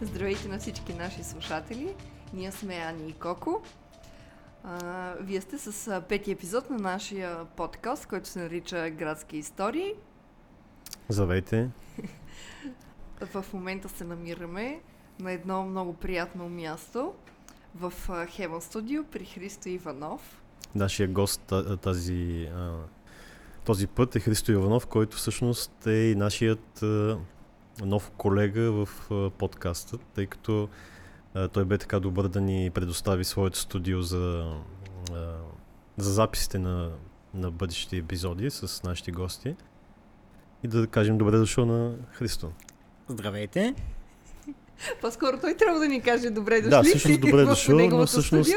Здравейте на всички наши слушатели. Ние сме Ани и Коко. Вие сте с петия епизод на нашия подкаст, който се нарича Градски истории. Здравейте. В момента се намираме на едно много приятно място в Heaven Studio при Христо Иванов. Нашия гост този път е Христо Иванов, който всъщност е и нашият нов колега в подкаста, тъй като той бе така добър да ни предостави своето студио за записите на бъдещите епизоди с нашите гости. И да кажем добре дошъл на Христо. Здравейте! По-скоро той трябва да ни каже добре дошли. Да, всъщност добре дошъл, но всъщност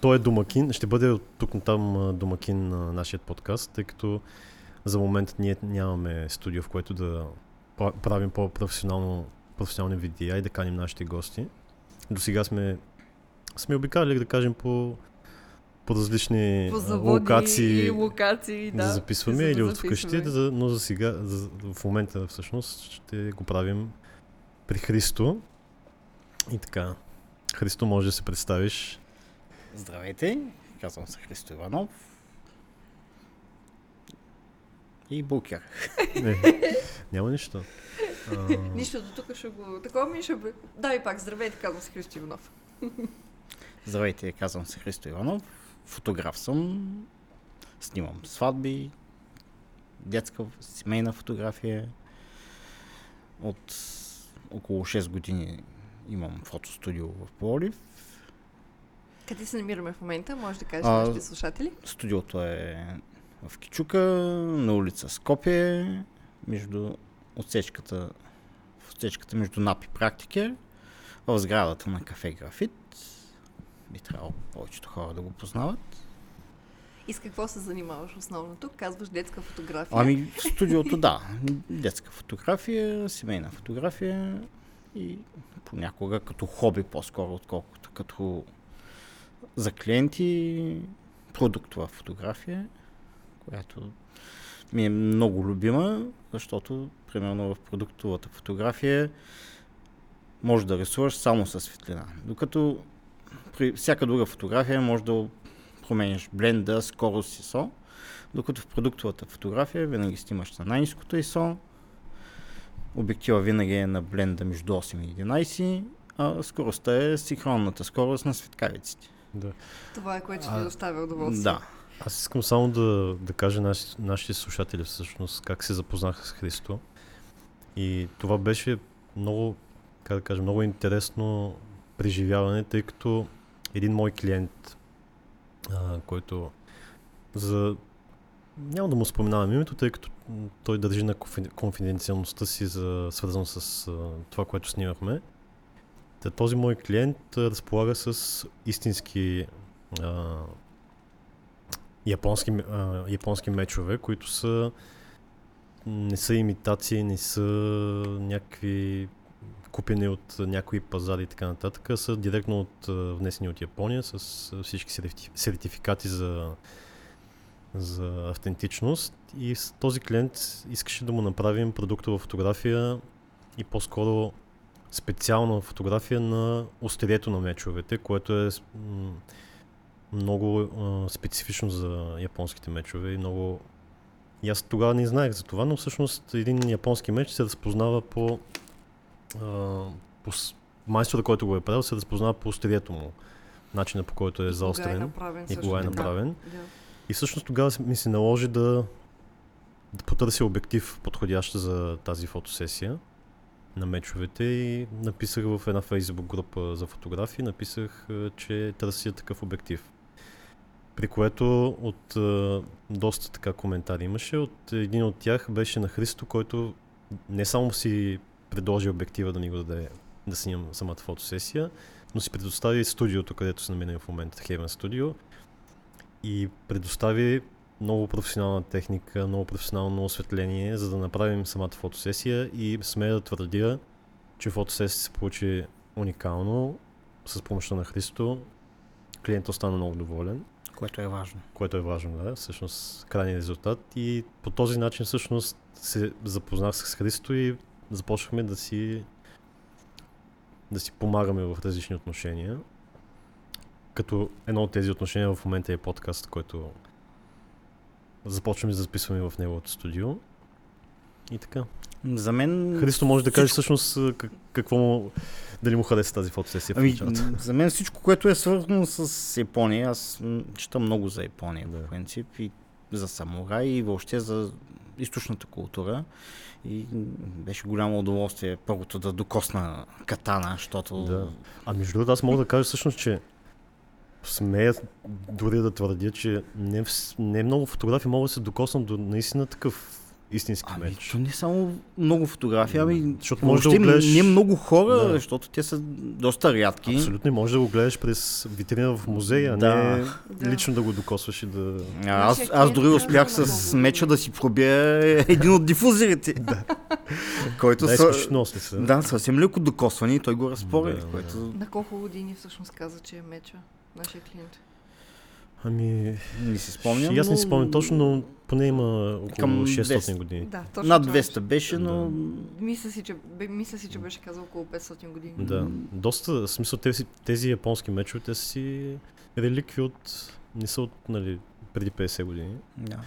той е домакин, ще бъде от тук натам домакин на нашия подкаст, тъй като за момент ние нямаме студио, в което да правим по-професионални видеа и да каним нашите гости. До сега сме обикали, да кажем, по различни локации да записваме или от вкъщи, но за сега, в момента всъщност ще го правим при Христо. И така, Христо, може да се представиш. Здравейте, казвам се Христо Иванов. И букер. Няма нищо. Нищо, до тук ще го... Да, и пак, здравейте, казвам се Христо Иванов. Здравейте, казвам се Христо Иванов. Фотограф съм. Снимам сватби, детска, семейна фотография. От около 6 години имам фотостудио в Пловдив. Къде се намираме в момента? Може да кажеш нашите слушатели? Студиото е в Кичука, на улица Скопие, между отсечката между НАП и Практикер, в сградата на кафе Графит. Би трябвало повечето хора да го познават. И с какво се занимаваш основно тук? Казваш детска фотография. Ами студиото, да. Детска фотография, семейна фотография и понякога като хобби по-скоро, отколкото като за клиенти продуктова фотография, която ми е много любима, защото, примерно, в продуктовата фотография може да рисуваш само със светлина. Докато при всяка друга фотография може да промениш бленда, скорост, ISO, докато в продуктовата фотография винаги снимаш на най-ниското ISO, обектива винаги е на бленда между 8 и 11, а скоростта е синхронната скорост на светкавиците. Да. Това е което ще доставя удоволствие. Да. Аз искам само да кажа нашите слушатели всъщност как се запознах с Христо. И това беше много, как да кажа, много интересно преживяване, тъй като един мой клиент, който няма да му споменавам името, тъй като той държи на конфиденциалността си, свързано с това, което снимахме. Този мой клиент разполага с истински японски мечове, които не са имитации, не са някакви купени от някои пазари и така нататък, са директно внесени от Япония с всички сертификати за автентичност. И този клиент искаше да му направим продуктова фотография и по-скоро специална фотография на острието на мечовете, което е много специфично за японските мечове и много... И аз тогава не знаех за това, но всъщност един японски меч се разпознава по майстора, който го е правил, се разпознава по острието му, начина по който е заострен и кога е направен. Да. И всъщност тогава ми се наложи да потърся обектив, подходящ за тази фотосесия на мечовете, и написах в една Facebook група за фотографии, написах, че търся такъв обектив. При което от доста така коментари имаше, от един от тях беше на Христо, който не само си предложи обектива да ни го даде да снимам самата фотосесия, но си предостави студиото, където се намираме в момента, Heaven Studio, и предостави много професионална техника, много професионално осветление, за да направим самата фотосесия, и смея да твърдя, че фотосесия се получи уникално с помощта на Христо. Клиентът остана много доволен. Което е важно. Което е важно, да. Всъщност крайният резултат. И по този начин всъщност се запознах с Христо и започнахме да си да си помагаме в различни отношения. Като едно от тези отношения в момента е подкаст, който започваме да записваме в неговото студио. И така. За мен... Христо може да каже всъщност какво му... дали му хареса тази фотосесия. Ами, за мен всичко, което е свързано с Япония, аз чета много за Япония, да, в принцип, и за самурай, и въобще за източната култура. И беше голямо удоволствие първото да докосна катана, защото... Да. А между другото, аз мога да кажа всъщност, че смея дори да твърдя, че не много фотографии могат да се докоснат до наистина такъв истински меч. Ами, не само много фотографии, ами може да гледаш... не много хора, да, защото те са доста рядки. Абсолютно, може да го гледаш през витрина в музея, да, а не да лично да го докосваш и да... Аз дори успях с меча да си пробия един от дифузерите. Да. Който да, са... Да, съвсем леко докосване и той го разпори. Да, което... да. На колко години всъщност каза, че е меча нашия клиент? Ами... не си спомням. Аз не си спомням точно, но поне има около 600 години. Да, точно. Над 200 беше, но... Да. Мисля си, че беше казал около 500 години. Да. Доста, в смисъл, тези японски мечове, те са си реликви от... не са от, нали, преди 50 години. Да.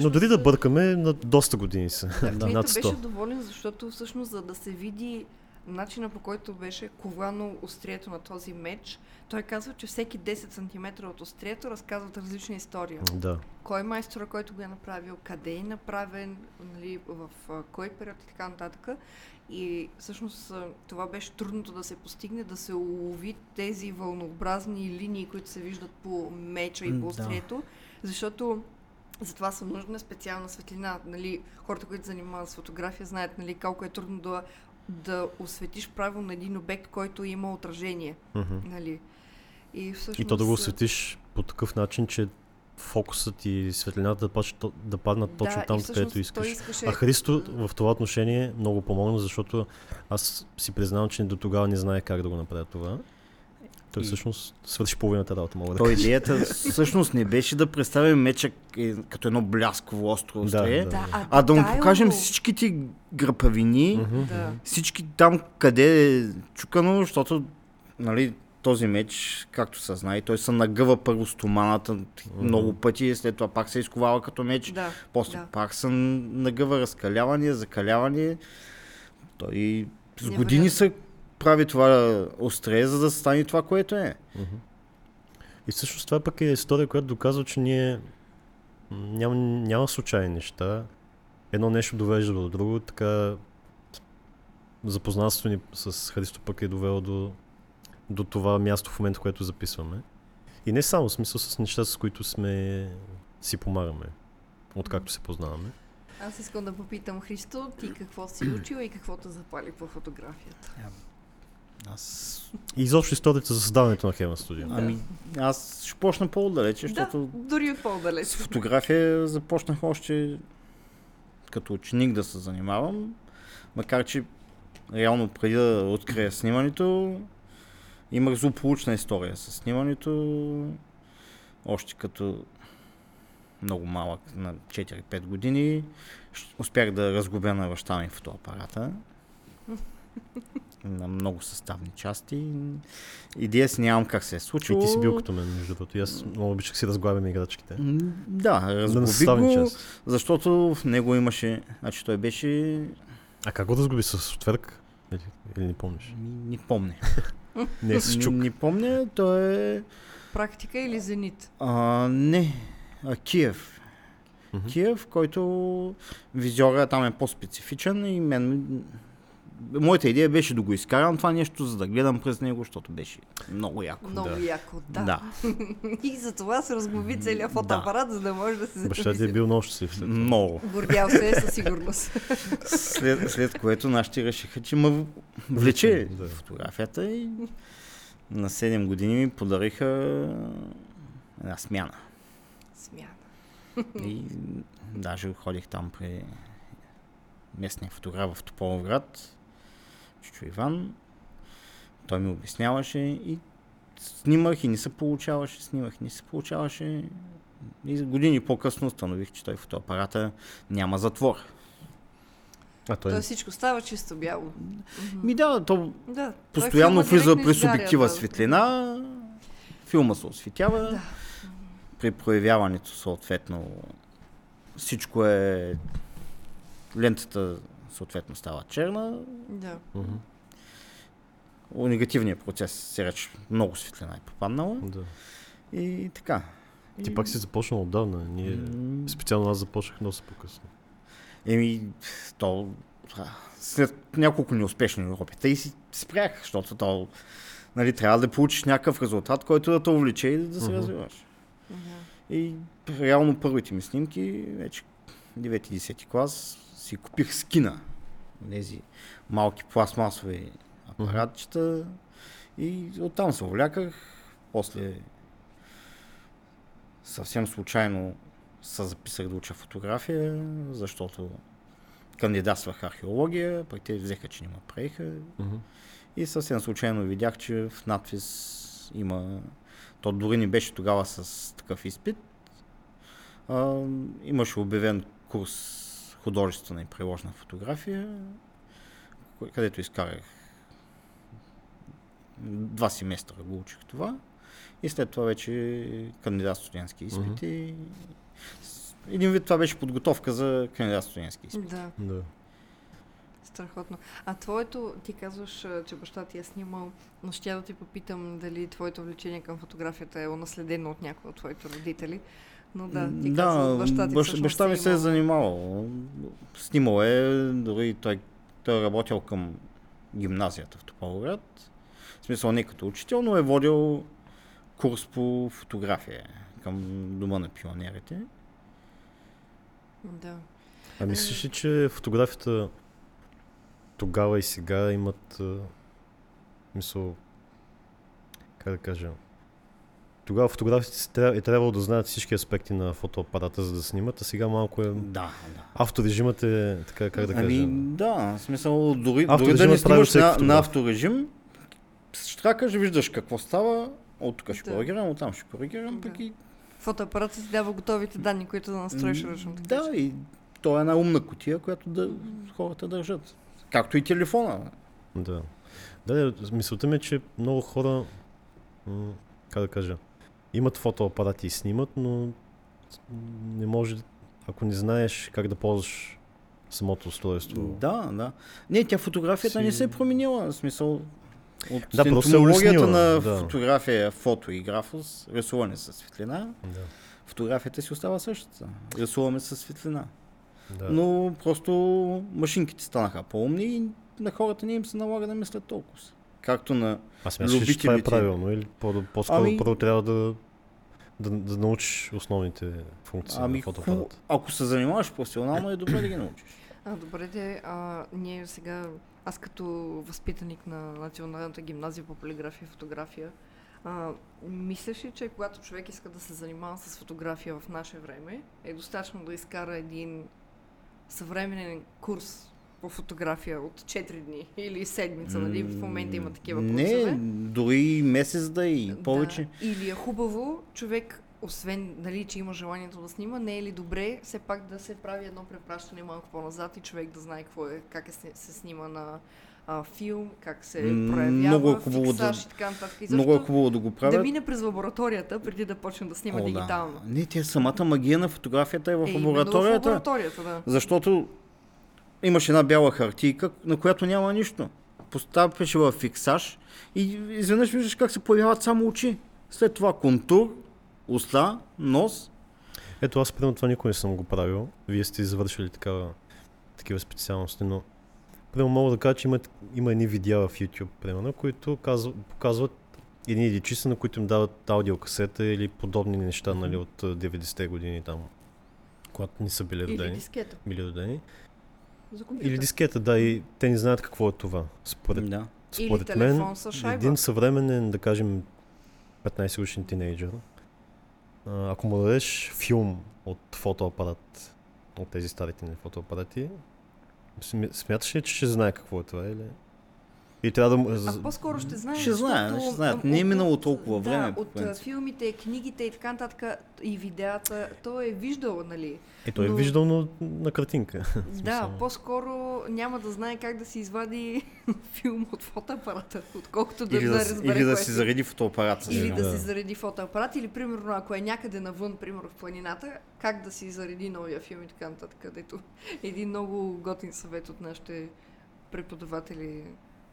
Но дори да бъркаме, на доста години са. Да, над 100. Беше доволен, защото всъщност, за да се види начина, по който беше ковано острието на този меч, той казва, че всеки 10 см от острието разказват различна история. Да. Кой е майстора, който го е направил, къде е направен, нали, в кой период и така нататък. И всъщност това беше трудното да се постигне, да се улови тези вълнообразни линии, които се виждат по меча и по острието, да, защото затова са нужна специална светлина. Нали, хората, които занимават с фотография, знаят, нали, колко е трудно да осветиш правилно на един обект, който има отражение. Mm-hmm. Нали? И всъщност... и то да го осветиш по такъв начин, че фокусът и светлината да паднат точно там, където искаш. А Христо в това отношение много помогна, защото аз си признавам, че до тогава не знае как да го направя това. Той всъщност свърши половината работа, мога да кажа. Идеята всъщност не беше да представим меча като едно блясково остро острие, а да му покажем всичките гръпавини, всички там къде е чукано, защото, нали, този меч, както се знае, той се нагъва първо стоманата много пъти, след това пак се изковава като меч, после пак се нагъва, разкаляване, закаляване. Той с години са прави това острее, за да стане това, което е. И всъщност това пък е история, която доказва, че ние няма случайни неща. Едно нещо довежда до друго, така запознанството ни с Христо пък е довело до това място в момента, в което записваме. И не само, в смисъл, с неща, с които си помагаме, откакто се познаваме. Аз искам да попитам, Христо, ти какво си учил и какво те запали по фотографията? И изобщо историята за създаването на Heaven Studio. Ами, аз ще почна по-отдалече, защото... Да, дори от по-отдалече. С фотография започнах още като ученик да се занимавам, макар че реално преди да открия снимането, имах злополучна история с снимането, още като много малък, на 4-5 години, успях да разгубя на баща ми фотоапарата. На много съставни части. Идея си нямам как се е случило. И ти си бил като мен, между другото. Аз много обичах си разглабям играчките. Да, разгубих го, защото в него имаше... Значи той беше... А как го разгуби? С отверк? Или не помниш? Не помня. Не, с чук. Не помня, той е... Практика или Zenit? Не. Киев. Киев, който визиора там е по-специфичен и мен... Моята идея беше да го изкарам това нещо, за да гледам през него, защото беше много яко. Много яко, да. И за това се разгуби целият фотоапарат, за да може да се записи. Баща ти е бил много щастлив. Много. Гордял се е със сигурност. След което нашите решиха, че ме влече фотографията и на 7 години ми подариха една смяна. И даже ходих там при местния фотограф в Топоград, Христо Иванов. Той ми обясняваше и снимах и не се получаваше. И години по-късно установих, че той фотоапарата няма затвор. Той всичко става чисто бяло. Ми да, то да, постоянно влиза през обектива светлина, филма се осветява, да. При проявяването съответно всичко е... лентата съответно става черна. Да. Негативният процес, се рече, много светлина е попаднала. Да. И така. Ти пак си започнал отдавна. Специално аз започнах много по-късно. След няколко неуспешни опита и си спрях, защото то, нали, трябва да получиш някакъв резултат, който да те увлече и да се развиваш. И реално първите ми снимки, вече 9-10 клас, си купих скина. Тези малки пластмасови апаратчета и оттам се увляках. После съвсем случайно се записах да уча фотография, защото кандидатствах археология, пък те взеха, че не ме приеха. И съвсем случайно видях, че в надпис има... То дори не беше тогава с такъв изпит. Имаше обявен курс художествена и приложна фотография, където изкарах 2 семестра го учих това. И след това вече кандидат студентски изпити. Един вид това беше подготовка за кандидат студентски изпити. Да. Да. Страхотно. А твоето, ти казваш, че баща ти е снимал, но ще я да ти попитам дали твоето влечение към фотографията е унаследено от някои от твоите родители. Но да, ти казвам, баща ми се е занимавал. Снимал е, дори той е работил към гимназията в Топоград. В смисъл не като учител, но е водил курс по фотография към Дома на пионерите. Да. А мислиш ли, че фотографията тогава и сега имат мисъл, как да кажа, тогава фотографите е трябвало да знаят всички аспекти на фотоапарата, за да снимат, а сега малко е... Да. Авторежимът е така, как да кажа... Да, в смисъл, дори да не снимаш на авторежим, ще така кажа, виждаш какво става, от тук ще коригирам, от там ще коригирам, пък и... Фотоапарата си дава готовите данни, които да настроиш ръчно. Да, и то е една умна кутия, която да хората държат. Както и телефона. Да. Да, мисълта ми е, че много хора, как да кажа, имат фотоапарати и снимат, но не може, ако не знаеш как да ползваш самото устройство. Да. Не, тя фотографията не се е променила, в смисъл. От технологията на фотография, фото и графос, рисуване със светлина, фотографията си остава същата. Рисуваме със светлина. Да. Но просто машинките станаха по-умни и на хората не им се налага да мислят толкова. Както на любителите. Това е правилно или по-скоро първо трябва да научиш основните функции на фотоапарата? Ако се занимаваш професионално, е добре да ги научиш. Добре де, ние сега, аз като възпитаник на Националната гимназия по полиграфия и фотография, мислиш ли, че когато човек иска да се занимава с фотография в наше време, е достатъчно да изкара един съвременен курс по фотография от 4 дни или седмица, нали? В момента има такива курсове. Не, дори месец да и повече. Да. Или е хубаво човек, освен, нали, че има желанието да снима, не е ли добре все пак да се прави едно препращане малко по-назад и човек да знае какво е, как е, се снима на филм, как се проявява, фиксаж и така нататък. И много е хубаво да го правят. Да мине през лабораторията, преди да почне да снима дигитално. Да. Не, тя самата магия на фотографията е в лабораторията. В лабораторията, да. Защото имаш една бяла хартийка, на която няма нищо. Поставяш в фиксаж и изведнъж виждаш как се появяват само очи. След това контур, уста, нос. Ето, аз примерно това никога не съм го правил. Вие сте завършили такива специалности, но примерно мога да кажа, че има едни видеа в YouTube, примерно, които показват едни дечица, на които им дават аудиокасета или подобни неща, нали, от 90-те години там, когато не са били родени. Или дискета. Или дискета, да, и те не знаят какво е това. Според или телефон мен, с шайба. Един съвременен, да кажем, 15-годишен тинейджър, ако му дадеш филм от фотоапарат, от тези старите фотоапарати, смяташ ли, че ще знае какво е това? Или? И трябва да... А по-скоро ще знаят. Ще знаят. Не е минало толкова време. Да, от филмите, книгите и така нататък, и видеята, той е виждал, нали? Той е виждал, но на картинка. Да, по-скоро няма да знае как да си извади филм от фотоапарата, отколкото да разбере. Или да си зареди фотоапарат. Или да си зареди фотоапарат, или примерно, ако е някъде навън, примерно в планината, как да си зареди новия филм и така нататък, където един много готин съвет от нашите преподаватели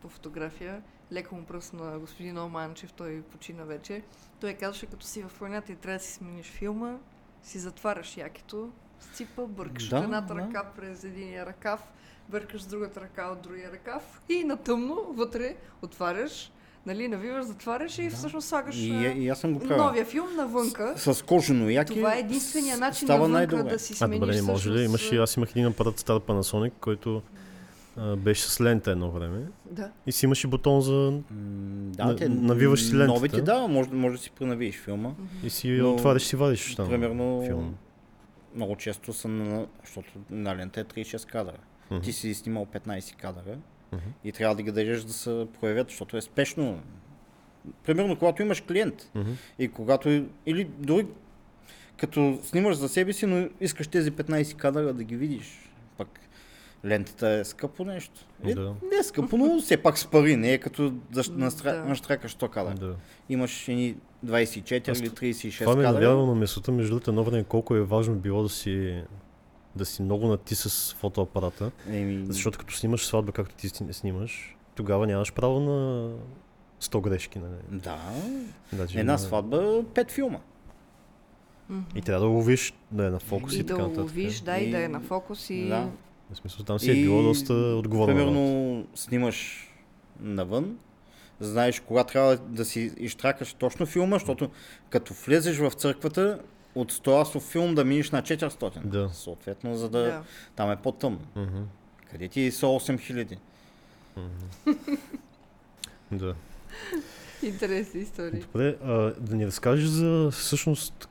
по фотография, леко му пръст на господин Оманчев, той почина вече. Той казваше, като си в планината и трябва да си смениш филма, си затваряш якето, сципа, бъркаш от едната ръка през единия ръкав, бъркаш с другата ръка от другия ръкав и натъмно вътре отваряш, нали, навиваш, затваряш и всъщност слагаш новия филм навънка. С кожено яки. Това е единствения начин навънка да си смениш. Добре, може ли? Аз имах един апарат стар Panasonic, който беше с лента едно време. Да. И си имаше бутон за... навиваш си лентата. Новите, да, може да си пренавиеш филма. И си отвариш, си вадиш там. Примерно, филм. Много често съм, защото на лента е 36 кадра. Ти си снимал 15 кадра и трябва да ги дадеш да се проявят, защото е спешно. Примерно, когато имаш клиент и когато... Или дори като снимаш за себе си, но искаш тези 15 кадра да ги видиш. Пак лентата е скъпо нещо. Не е скъпо, но все пак с пари. Не е като наштракаш 100 кадра. Да. Имаш едни 24 или 36 кадра. Това ме навява на мисълта, между другото, едно време колко е важно било да си много натиса с фотоапарата. Защото като снимаш сватба, както ти снимаш, тогава нямаш право на 100 грешки. Нали? Да. Една сватба, 5 филма. И трябва да ловиш, да е на фокус и така нататък. Да ловиш, и да е на фокус и... Да. В смисъл, там си е било доста отговорно. Примерно снимаш навън, знаеш кога трябва да си изтракаш точно филма, защото като влезеш в църквата, от 100-асов филм да миниш на 400. Да. Съответно, за да... Там е по-тъмно. Къде ти е 8000? Да. Интересни истории. Добре, да ни разкажеш за всъщност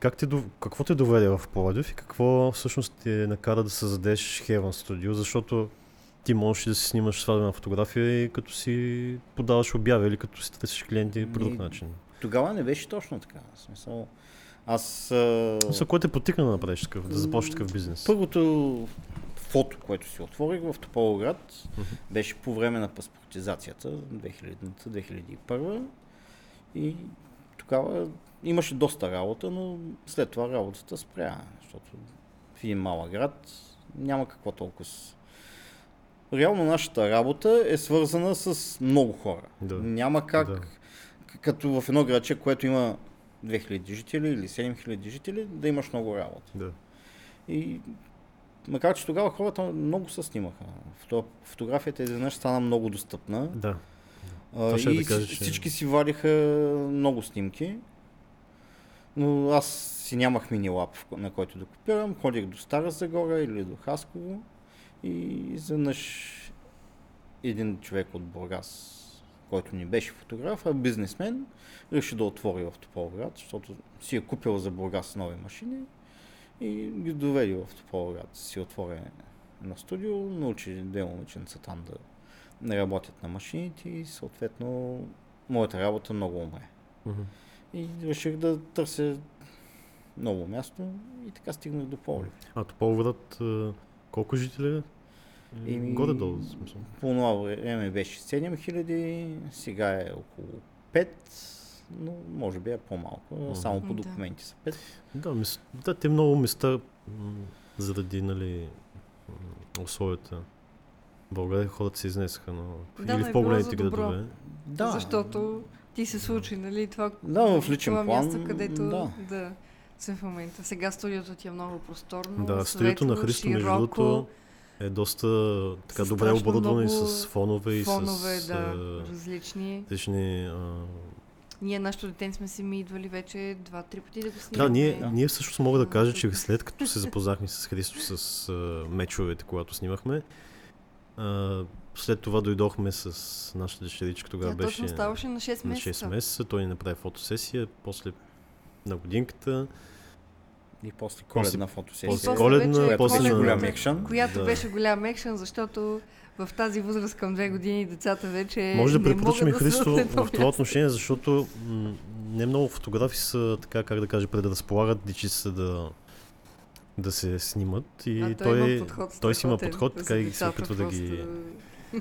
какво те доведе в Пловдив и какво всъщност те накара да създадеш Heaven Studio, защото ти можеш да си снимаш сватбена фотография и като си подаваш обяви или като си търсиш клиенти по друг начин. Тогава не беше точно така. В смисъл, кой те потикна да направиш такъв, да започнеш такъв бизнес? Първото фото, което си отворих в Топоград, беше по време на паспортизацията 2000-2001. И тогава имаше доста работа, но след това работата спря, защото в един малък град няма какво толкова. Реално нашата работа е свързана с много хора. Да. Няма как, като в едно градче, което има 2000 жители или 7000 жители, да имаш много работа. Да. И макар че тогава хората много се снимаха. Фотографията изведнъж стана много достъпна. Да. И всички си вадиха много снимки, но аз си нямах минилап, на който да копирам. Ходих до Стара Загора или до Хасково и изведнъж един човек от Бургас, който не беше фотограф, а бизнесмен, реши да отвори в Топоград, защото си е купил за Бургас нови машини и ги доведе в Топоград. Си отвори на студио, научи две момиченца там да работят на машините и съответно моята работа много умре. И реших да търся ново място и така стигнах до Пловдив. А Топоград колко жители е? Горе-долу, в смисъл. По това време беше 7000, сега е около 5, но може би е по-малко. Само по документи са 5. Да, те много места заради, нали, условията. България хората се изнесаха, но или в по-големите градове. Да. Защото ти се случи, нали, това, в личен това план, място, където съм в момента. Сега студиото ти е много просторно. Да, студиото на Христо, между другото, е доста така добре оборудвано и с фонове и с различни... Ние, нашето детен, сме си ми идвали вече 2-3 пъти да го снимаме. Да, ние всъщност мога да кажа, че след като се запознахме с Христо, с мечовете, когато снимахме, след това дойдохме с нашата дъщеричка, тогава беше... Точно ставаше на 6 месеца. Той ни направи фотосесия, после на годинката. И после коледна фотосесия. После коледна, после голям екшън. Която беше голям екшън, защото в тази възраст към 2 години децата вече. Може да препоръчам и Христо в това отношение, защото не много фотографи са така, как да кажа, предразполагат дичи са да се снимат и той си има подход, така и се опитва да ги.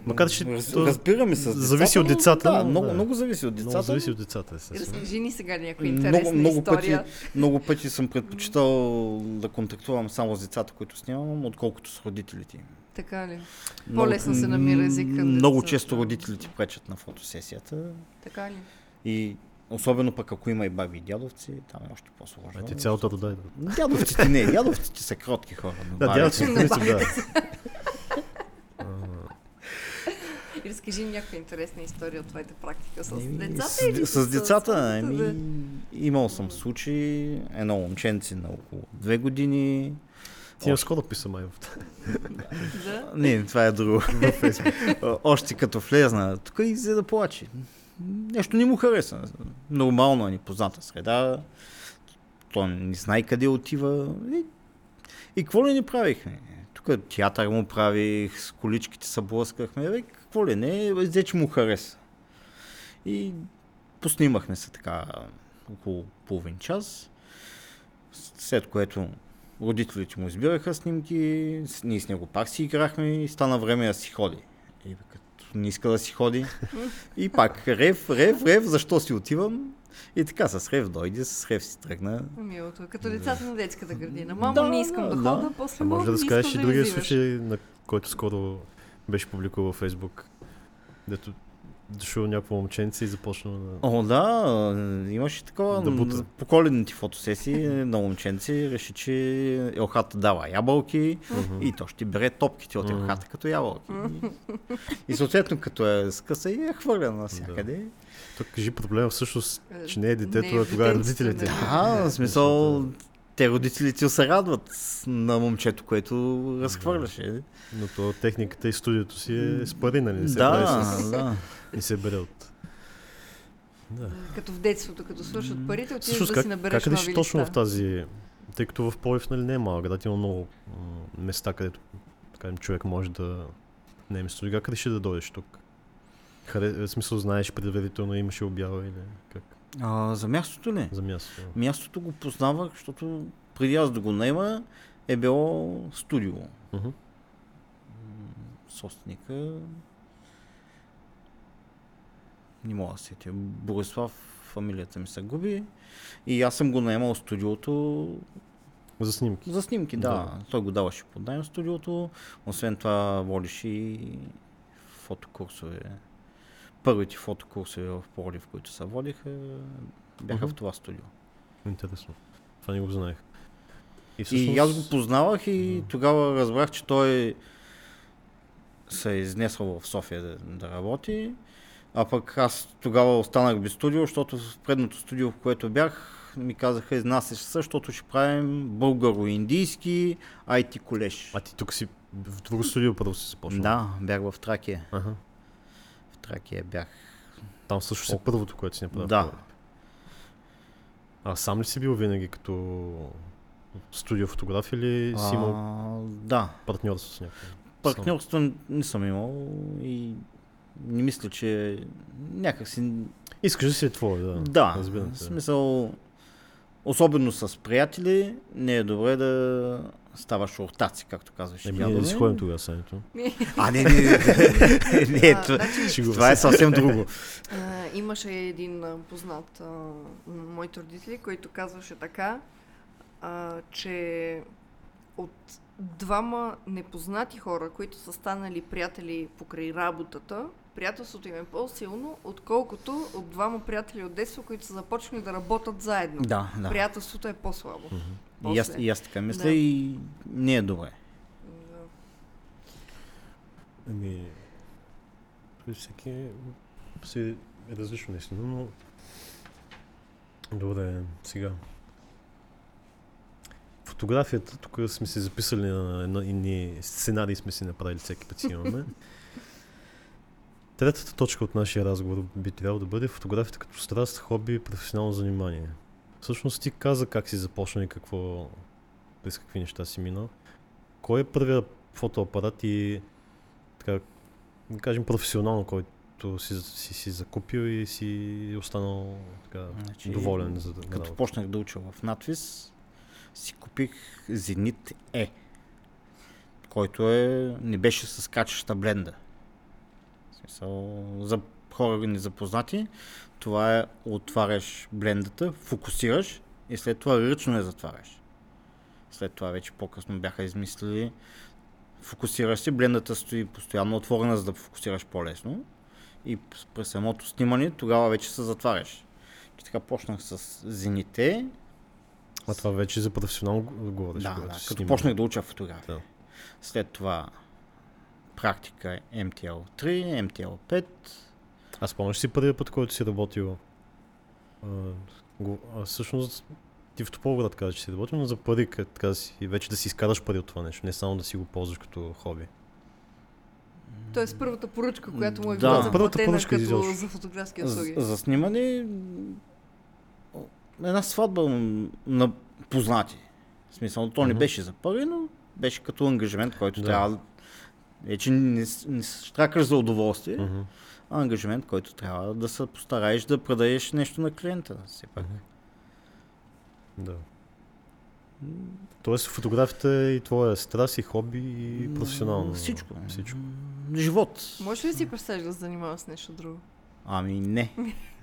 Макар че разбираме с децата, зависи от децата. Да, много зависи от децата. Разкажи ни сега някаква интересна история. Много пъти съм предпочитал да контактувам само с децата, които снимам, отколкото с родителите. Така ли? По-лесно се намира език към децата. Много често родителите пречат на фотосесията. Така ли? И особено пък ако има и баби и дядовци, там е още по-сложно. Ти цялата рода идва. Дядовците не, дядовците са кротки хора. Да, дядовците са да. И разкажи им някаква интересна история от твоята практика с децата или с децата? Имал съм случаи, едно момченце на около 2 години. Ти скоро писа май в тази. Не, това е друго. Още като влезна, тук и за да плаче. Нещо не му хареса. Нормално е непозната среда. Той не знае къде отива. И какво ли не правихме? Тук театър му правих, с количките се блъскахме. Какво ли не, взе, че му хареса. И поснимахме се така около половин час, след което родителите му избираха снимки, ние с него пак си играхме и стана време да си ходи. И като не иска да си ходи, и пак рев, защо си отивам? И така с рев дойде, с рев си тръгна. Милото, като децата на детската градина. Мамо, не искам да хода, после мога да искам да изиваш. Може да разкажеш и другия случай, на който скоро беше публикувал във Фейсбук, дето дошло някакво момченце и започна да... О, да, имаше такова. Да, по коледните фотосесии на момченце реши, че елхата дава ябълки и то ще бере топките от елхата като ябълки. И съответно като е скъса и е хвърля навсякъде. Да. Тук кажи проблема всъщност, че не е детето, а тогава родителите. Да, в смисъл... Те родителите се радват на момчето, което разхвърляше. Но то техниката и студиото си е спарина, не се прави с... Да. И се бере от... Да. Като в детството, като свършат парите, отиваш да си набереш нови листа. Как точно в тази... Тъй като в Пловдив, нали, не е малък град, има много места, където човек може да не е студия. Как реши да дойдеш тук? В смисъл, знаеш предварително, имаше обява или как? За мястото ли? За мястото. Мястото го познавах, защото преди аз да го наема е било студио. Собственика... Не мога да сетя. Борислав, фамилията ми се губи. И аз съм го наемал студиото... За снимки? За снимки, да. Той го даваше под наем студиото. Освен това водеше и фотокурсове. Първите фотокурсове в Пловдив, които се водиха, бяха в това студио. Интересно. Това не го знаех. Всъщност... И аз го познавах и тогава разбрах, че той се е изнесъл в София да работи. А пък аз тогава останах без студио, защото в предното студио, в което бях, ми казаха, изнасяш се, защото ще правим българо-индийски IT колеж. А ти тук си в друго студио първо си започнал? Да, бях в Тракия. Ага. Тракия бях. Там също си първото, което си направи. Да. А сам ли си бил винаги като студиофотограф или си имал партньорство с някакво? Партньорство не съм имал и не мисля, че някак си... Искаш да си е твой, да. Да, в смисъл, особено с приятели, не е добре да... Ставаш ортаци, както казваш. Ние да си ходим тогава Санито. Не, това е съвсем друго. Имаше един познат на моите родители, който казваше така, че от 2 непознати хора, които са станали приятели покрай работата, приятелството им е по-силно, отколкото от 2 приятели от детство, които са започнали да работят заедно. Да. Приятелството е по-слабо. И аз така мисля и не е добре. Ами, всеки е различно наистина, но добре, сега. Фотографията, тук сме се записали на едни сценарии, сме си направили всеки път си имаме. Третата точка от нашия разговор би трябвало да бъде фотографията като страст, хобби и професионално занимание. Всъщност ти каза как си започна и какво, през какви неща си минал. Кой е първият фотоапарат и така, да кажем, професионално, който си закупил и си останал така, значи, доволен. За да, като почнах да уча в надвис, си купих Zenit E, който не беше с качеща бленда. За хора незапознати, това е отваряш блендата, фокусираш и след това ръчно я затваряш. След това вече по-късно бяха измислили, фокусираш си, блендата стои постоянно отворена, за да фокусираш по-лесно и през самото снимане тогава вече се затваряш. И така почнах с Zenit. А това вече за професионално говориш? Да, като снимам. Почнах да уча фотография. Да. След това практика MTL3, MTL5. А спомняш си първият път, който си работил? Всъщност ти в Топоград каза, че си работил, но за пари, така, вече да си изкараш пари от това нещо, не само да си го ползваш като хобби. Тоест първата поръчка, която му е била заплатена като за фотографски услуги. За снимане една сватба на познати. В смисъл, то не беше за пари, но беше като ангажимент, който трябва. Вече не штракаш за удоволствие, а ангажимент, който трябва да се постараеш да продадеш нещо на клиента. Все пак. Да. Тоест фотографията е и твоя страст, и хобби, и професионално. Всичко. Живот. Можеш ли си представиш да се занимаваш с нещо друго? Ами не.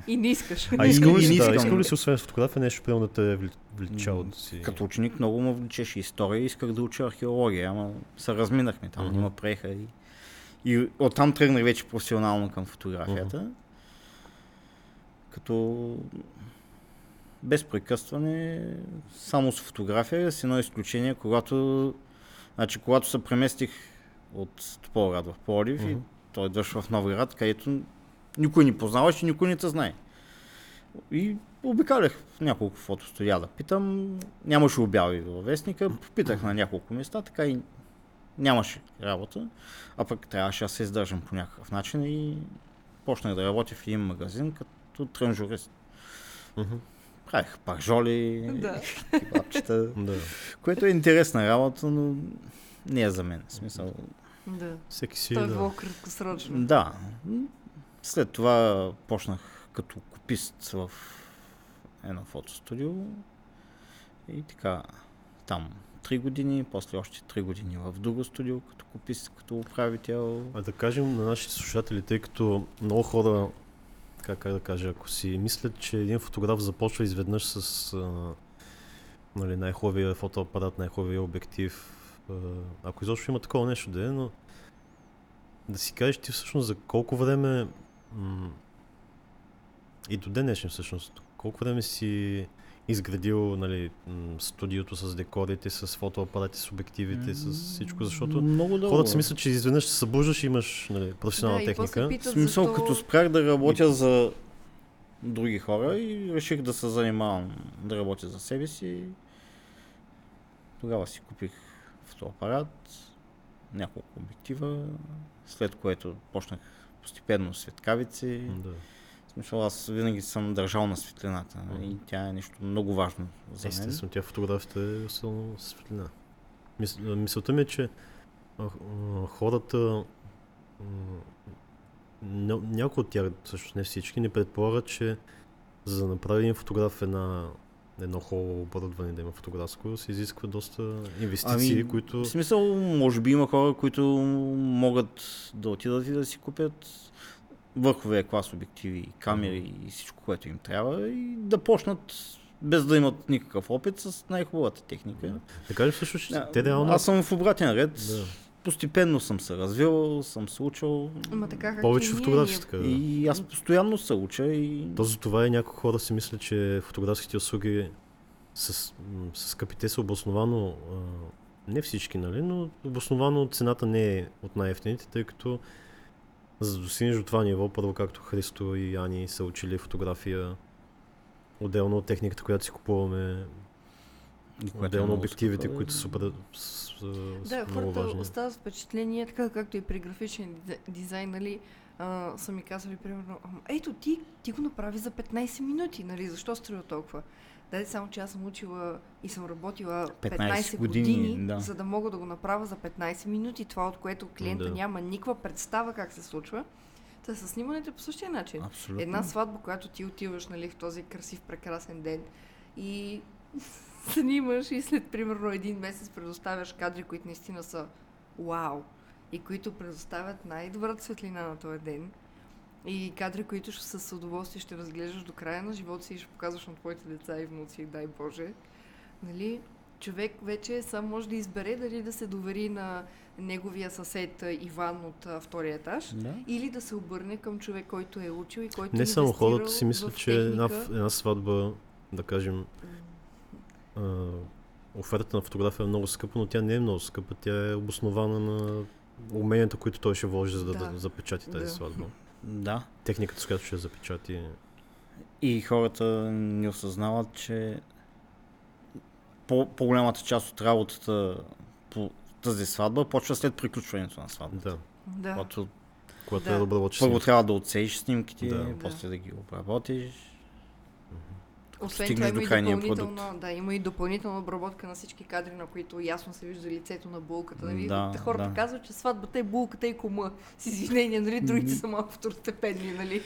И не искаш. А искал ли си освен с фотография нещо, приема да те влече от си? Като ученик много ме влечеше история и исках да уча археология, ама се разминахме там, не ме приеха и оттам тръгнах вече професионално към фотографията. Като без прекъсване, само с фотография, с едно изключение, когато се преместих от Топоград в Пловдив и той идваше в Новград, където никой не познаваше, никой не те знае. И обикалях няколко фотостудия да питам. Нямаше обяви във вестника, попитах на няколко места, така и нямаше работа. А пък трябваше да се издържам по някакъв начин и почнах да работя в един магазин като транжурист. Правих пържоли, кебапчета, което е интересна работа, но не е за мен. В смисъл. Да. Това е било краткосрочно. Да. След това почнах като копист в едно фотостудио и така там 3 години, после още 3 години в друго студио като копист, като управител. А да кажем на нашите слушатели, тъй като много хора, ако си мислят, че един фотограф започва изведнъж с най-хубавия фотоапарат, най-хубавия обектив, ако изобщо има такова нещо да е, но да си кажеш ти всъщност за колко време и до днешен всъщност, колко време си изградил студиото с декорите, с фотоапарати, с обективите, с всичко, защото хората си мислят, че изведнъж се събуждаш и имаш професионална техника. В смисъл, като спрях да работя за други хора и реших да се занимавам, да работя за себе си, тогава си купих фотоапарат, няколко обектива, след което почнах постепенно светкавици. Смисъл, аз винаги съм държал на светлината и тя е нещо много важно за мен. Естествено, тя фотографията е особено светлина. Мисълта ми е, че хората, някои от тях, всъщност не всички, не предполагат, че за да направи един фотограф едно хубаво оборудване, да има фотографско, се изисква доста инвестиции, които... В смисъл, може би има хора, които могат да отидат и да си купят върховия клас обективи, камери и всичко, което им трябва и да почнат без да имат никакъв опит с най-хубавата техника. Така ли всъщност, че те реално... Аз съм в обратен ред. Да. Постепенно съм се развивал, съм се учил. Повече фотографията. И аз постоянно се уча. То за това и някои хора си мислят, че фотографските услуги с скъпите са обосновано, не всички, но обосновано цената не е от най-евтините, тъй като за да достигнеш до това ниво, първо както Христо и Ани са учили фотография, отделно от техниката, която си купуваме, отделно обективите, които са супер много важни. Хората остават впечатление, така както и при графичен дизайн, са ми казали примерно, ето ти го направи за 15 минути, защо струва толкова? Даде само, че аз съм учила и съм работила 15 години, да, за да мога да го направя за 15 минути. Това, от което клиента няма никаква представа как се случва. Та със снимането по същия начин. Абсолютно. Една сватба, която ти отиваш, нали, в този красив, прекрасен ден и снимаш и след примерно един месец предоставяш кадри, които наистина са вау и които предоставят най-добрата светлина на този ден. И кадри, които с удоволствие ще разглеждаш до края на живота си и ще показваш на твоите деца и внуци, дай Боже. Нали? Човек вече сам може да избере дали да се довери на неговия съсед Иван от втория етаж, да, или да се обърне към човек, който е учил и който е инвестирал в техника. Не само хората си мислят, че една сватба, да кажем, оферта на фотография е много скъпа, но тя не е много скъпа, тя е обоснована на уменията, които той ще вложи, за да, да запечати тази сватба. Да. Техниката, с която ще запечати. И хората не осъзнават, че по-голямата част от работата по тази сватба почва след приключването на сватбата. Да. Да. Когато трябва да обработиш снимките. Първо трябва да отсееш снимките, после да ги обработиш. Освен това има и допълнителна обработка на всички кадри, на които ясно се вижда лицето на булката. Нали? Да, хората казват, че сватбата е булката и кума. С извинение, нали? Другите са малко второстепенни, нали?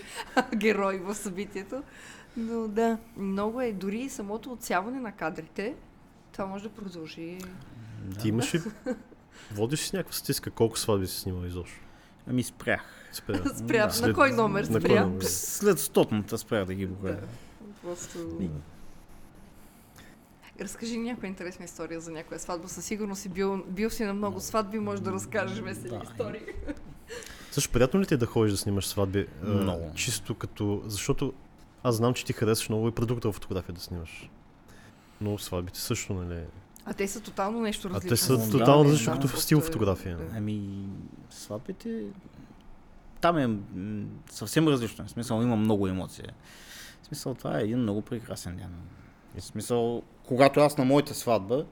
Герои в събитието. Но да, много е. Дори и самото отсяване на кадрите, това може да продължи. Ти имаш ли... Водиш си някаква статистика колко сватби си снимал изобщо? Ами спрях. На кой номер спрях? След 100-ната спрях да ги погледам. Просто... Разкажи някаква интересна история за някоя сватба. Със сигурност си бил си на много сватби, можеш да разкажеш весели истории. Също, приятно ли ти е да ходиш да снимаш сватби? Много. Чисто като... Защото аз знам, че ти харесваш много и продуктова фотография да снимаш. Но сватбите също, нали... А те са тотално нещо различно. Като стил фотография. Ами, сватбите... Там е съвсем различно. В смисъл, има много емоции. В смисъл, това е един много прекрасен ден. В смисъл, когато аз на моята сватба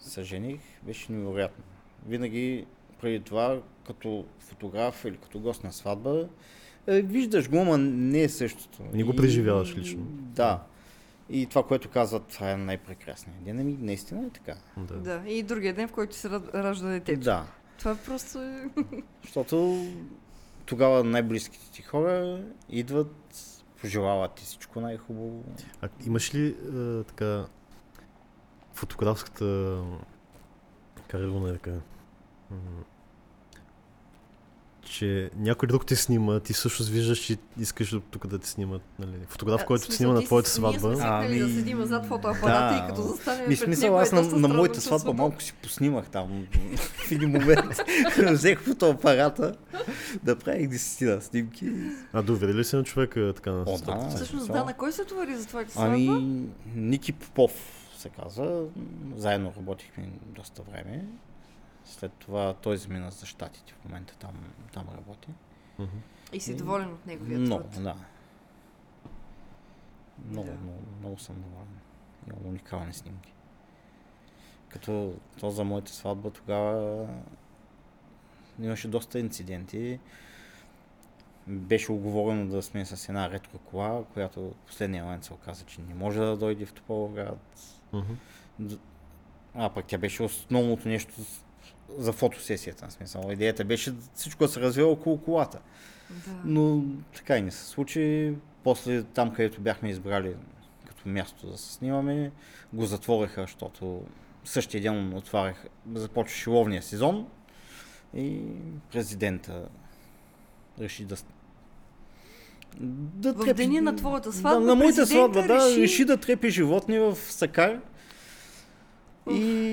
се жених, беше невероятно. Винаги преди това, като фотограф или като гост на сватба, виждаш го, но не е същото. Не го преживяваш лично. Да. И това, което казват, това е най-прекрасният ден. Ами, наистина е така. Да. И другия ден, в който се ражда детето. Да. Това е просто... Защото тогава най-близките ти хора идват... Пожелава ти всичко най-хубаво. А имаш ли така фотографската че някой друг те снима, ти също виждаш и искаш тук да те снимат, нали? Фотограф, който те снима на твоята сватба. Да седим зад фотоапарата и като застанем пред него, аз на моята сватба малко си поснимах там в един момент. Взех фотоапарата да правих десетина снимки. А довери ли си на човека така на сватбата? Всъщност, да, на кой се довери за твоята сватба? Ами, Ники Попов се казва. Заедно работихме доста време. След това той замина за щатите, в момента там работи. И си доволен от неговия труд? Да. Много съм доволен. Много уникални снимки. Като то за моята сватба тогава имаше доста инциденти. Беше уговорено да сме с една ретро кола, която последния момент се оказа, че не може да дойде в Топоград. А пък тя беше основното нещо за фотосесията, в смисъл. Идеята беше всичко да се развива около колата. Да. Но така и не се случи. После там, където бяхме избрали като място да се снимаме, го затвориха, защото същия ден започваше ловния сезон и президента реши да трепи... В деня на твоята сватба, да, на моята сватба, да, реши да трепи животни в Сакар.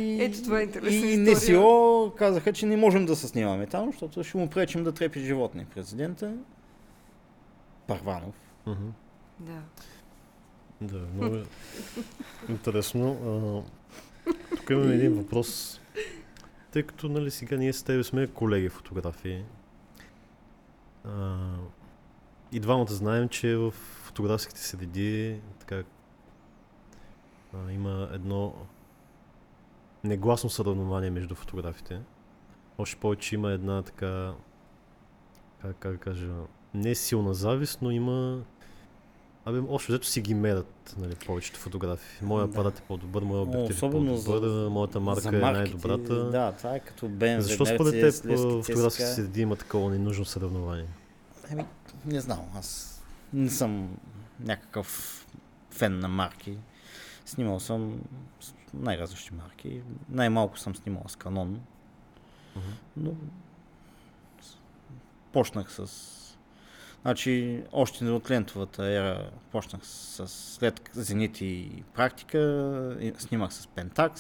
Ето това е интересна история. И НСО казаха, че не можем да се снимаме там, защото ще му пречим да трепи животни. Президента Парванов. Да. Да, много е интересно. Тук имам един въпрос. Тъй като, нали, сега ние с тебе сме колеги фотографии. И двамата знаем, че в фотографските среди така, има едно негласно съревнование между фотографите. Още повече има една така, не силна завист, но има Абе, общо взето си ги мерят, нали, повечето фотографии. Моя апарат е по-добър, моя обектив е по-добър, моята марка е най-добрата. Да, това е като БМВ. Защо според теб фотографски среди има такова ненужно съревнование? Ами, не знам, аз не съм някакъв фен на марки. Снимал съм най-различни марки. Най-малко съм снимал с Canon, но почнах с... Значи, още от лентовата ера почнах с след Zenit и Практика, снимах с Pentax,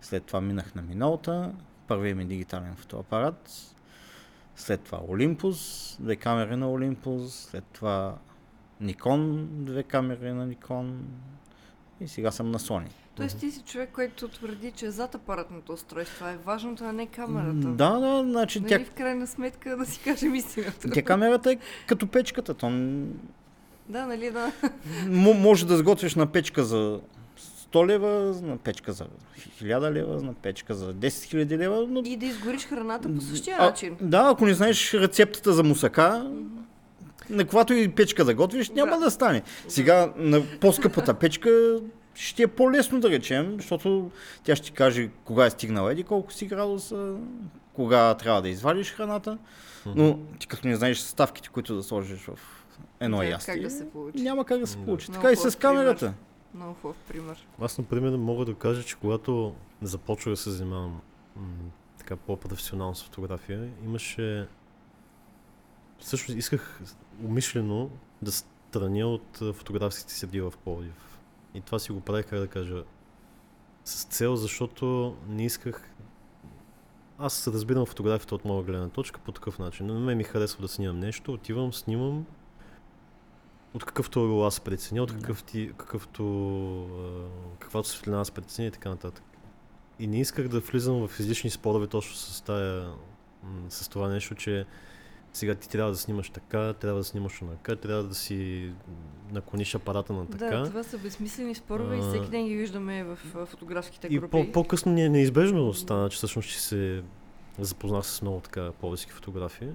след това минах на Minolta, първият ми дигитален фотоапарат, след това Olympus, две камери на Olympus, след това Nikon, две камери на Nikon и сега съм на Sony. Тоест ти си човек, който твърди, че зад апаратното устройство е важното, а не камерата. Да, да, значи нали тя... в крайна сметка да си кажем истината. Тя камерата е като печката. То... Да, нали да. Може да сготвиш на печка за 100 лева, на печка за 1000 лева, на печка за 10 000 лева. Но... И да изгориш храната по същия начин. Да, ако не знаеш рецептата за мусака, на когато и печка да готвиш, няма да стане. Сега на по-скъпата печка... ще е по-лесно да речем, защото тя ще ти каже кога е стигнала еди, колко си градуса, кога трябва да извадиш храната, но ти като не знаеш ставките, които да сложиш в едно ястие, да няма как да се получи. Така много и с камерата. Пример. Много хубав пример. Аз, например, мога да кажа, че когато започвах да се занимавам така по-професионално с фотография, имаше... Всъщност исках умишлено да страня от фотографските среди в Пловдив. И това си го правих, как да кажа, с цел, защото не исках... Аз разбирам фотографията от моя гледна точка по такъв начин. На мен ми харесва да снимам нещо, отивам, снимам от какъвто рол аз преценя, от каквато светлина аз преценя и така нататък. И не исках да влизам в физични спорове точно с това нещо, че сега ти трябва да снимаш така, трябва да снимаш онака, трябва да си наклониш апарата на така. Да, това са безсмислени спорове и всеки ден ги виждаме в фотографските групи. И по-късно неизбежно стана, че всъщност ще се запознах с много така повече фотографии.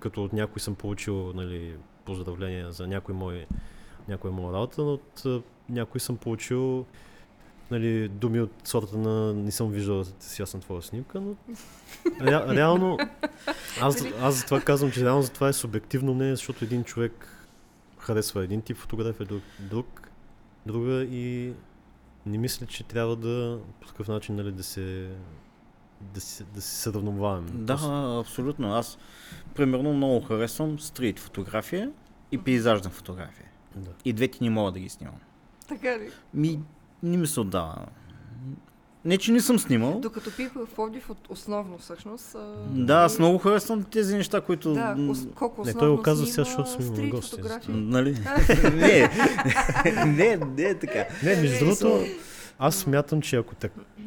Като от някой съм получил, нали, поздравления за някоя моя работа, но от някой съм получил, нали, думи от сорта на не съм виждал си аз на твоя снимка, но реално аз за това казвам, че реално за това е субективно мнение, защото един човек харесва един тип фотография, друга и не мисля, че трябва да по такъв начин, нали, да се сравноваваме. Да, абсолютно. Аз примерно много харесвам стрит фотография и пейзажна фотография. Да. И двете не мога да ги снимам. Така ли? Не ми се отдава. Не, че не съм снимал. Докато пих в Пловдив основно всъщност. Да, аз много харесвам тези неща, които... Да, колко основно той го казва сега, защото сме имали гости. Нали? Не е така. Не, между другото, аз смятам, че ако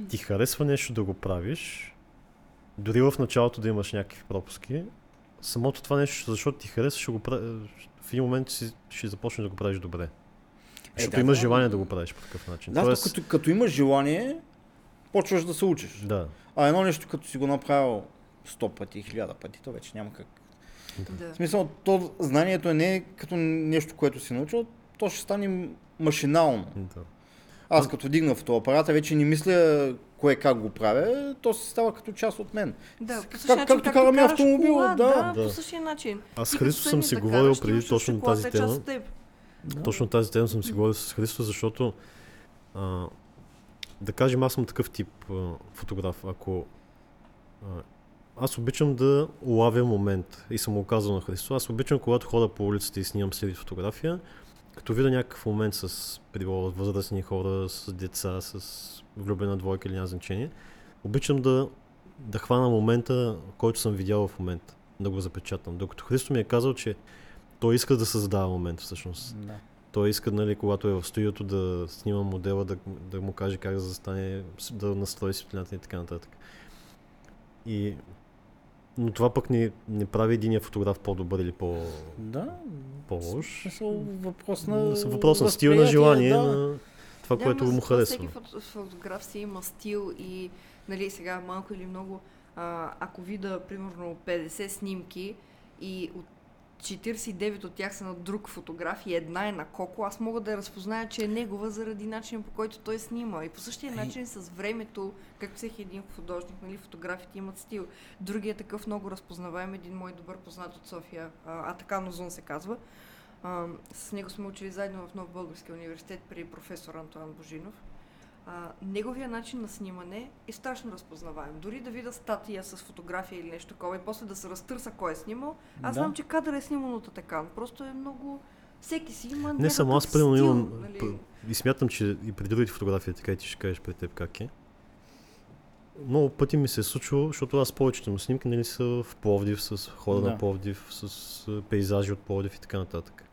ти харесва нещо да го правиш, дори в началото да имаш някакви пропуски, самото това нещо, защото ти харесва, ще го правиш, в един момент ще започнеш да го правиш добре. Защото имаш желание да го правиш по такъв начин. Да, тоест... като имаш желание, почваш да се учиш. Да. А едно нещо, като си го направил 100 пъти, 1000 пъти, то вече няма как. Да. В смисъл, то знанието е не като нещо, което си научил, то ще стане машинално. Да. Аз като дигна фотоапарата, вече не мисля кое как го правя, то се става като част от мен. Да, както караме автомобила. Да, по същия начин. Аз с Христо съм си говорил преди точно тази тема. No. Точно тази тема съм си говорил с Христо, защото да кажем, аз съм такъв тип фотограф. Ако аз обичам да улавя момент и съм го казал на Христо, аз обичам, когато хода по улицата и снимам серия фотография, като видя някакъв момент с възрастни хора, с деца, с влюбена двойка или няма значение, обичам да хвана момента, който съм видял в момента, да го запечатам. Докато Христо ми е казал, че той иска да създава момент всъщност. Да. Той иска, нали, когато е в студиото да снима модела, да му каже как да застане, да настрои светлината и така нататък. Но това пък не прави единия фотограф по-добър или по-лош. Въпрос на стил, на желание, на това, което му харесва. Всеки фотограф си има стил и, нали, сега малко или много, ако видя примерно 50 снимки и от 49 от тях са на друг фотограф и една е на Коко, аз мога да разпозная, че е негова заради начина, по който той снима. И по същия начин с времето, както всеки един художник, нали, фотографите имат стил. Другият такъв много разпознаваем, един мой добър познат от София, Атакано Зон се казва. С него сме учили заедно в Нов български университет при професор Антуан Божинов. Неговия начин на снимане е страшно разпознаваем. Дори да видя статия с фотография или нещо такова и после да се разтърса кой е снимал, аз знам, че кадър е сниман от Атакан. Просто е много... Всеки си има някакъв стил. Аз примерно имам... Нали? И смятам, че и при другите фотографии, така и ти ще кажеш при теб как е. Много пъти ми се е случило, защото аз повечето му снимки, нали, са в Пловдив, с хода на Пловдив, с пейзажи от Пловдив и така нататък.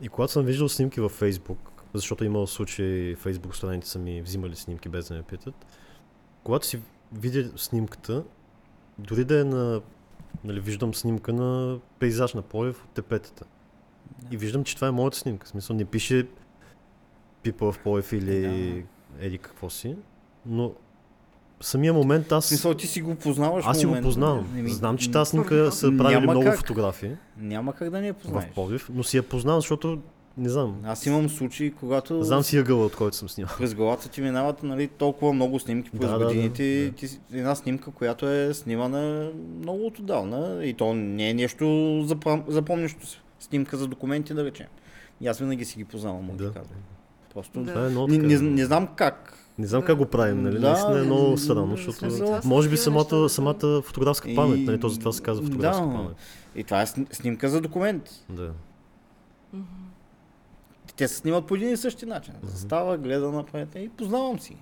И когато съм виждал снимки във Фейсбук, защото имало случаи, Facebook страниците са ми взимали снимки без да ме питат. Когато си видя снимката, дори да е на... Нали, виждам снимка на пейзаж на Пловдив от тепетата. И виждам, че това е моята снимка. В смисъл, не пише People в Пловдив или еди какво си, но самия момент аз... В смисъл, ти си го познаваш в момента. Аз си го познавам. Знам, че тази снимка са правили много фотографии. Няма как да не я познаеш. В Пловдив, но си я познавам, защото не знам. Аз имам случаи, когато... Знам си ъгъла, от който съм снимал. През главата ти минават, нали, толкова много снимки през годините. Ти, една снимка, която е снимана много отдавна и то не е нещо запомнящо се. Снимка за документи, да речем. И аз винаги си ги познавам, мога да казвам. Просто не знам как. Не знам как го правим, нали? Наистина е много странно, защото може би самата фотографска памет, нали, то за това се казва фотографска памет. И това е снимка за документ. Да. Те се снимат по един и същи начин. Застава, гледа напред и познавам си.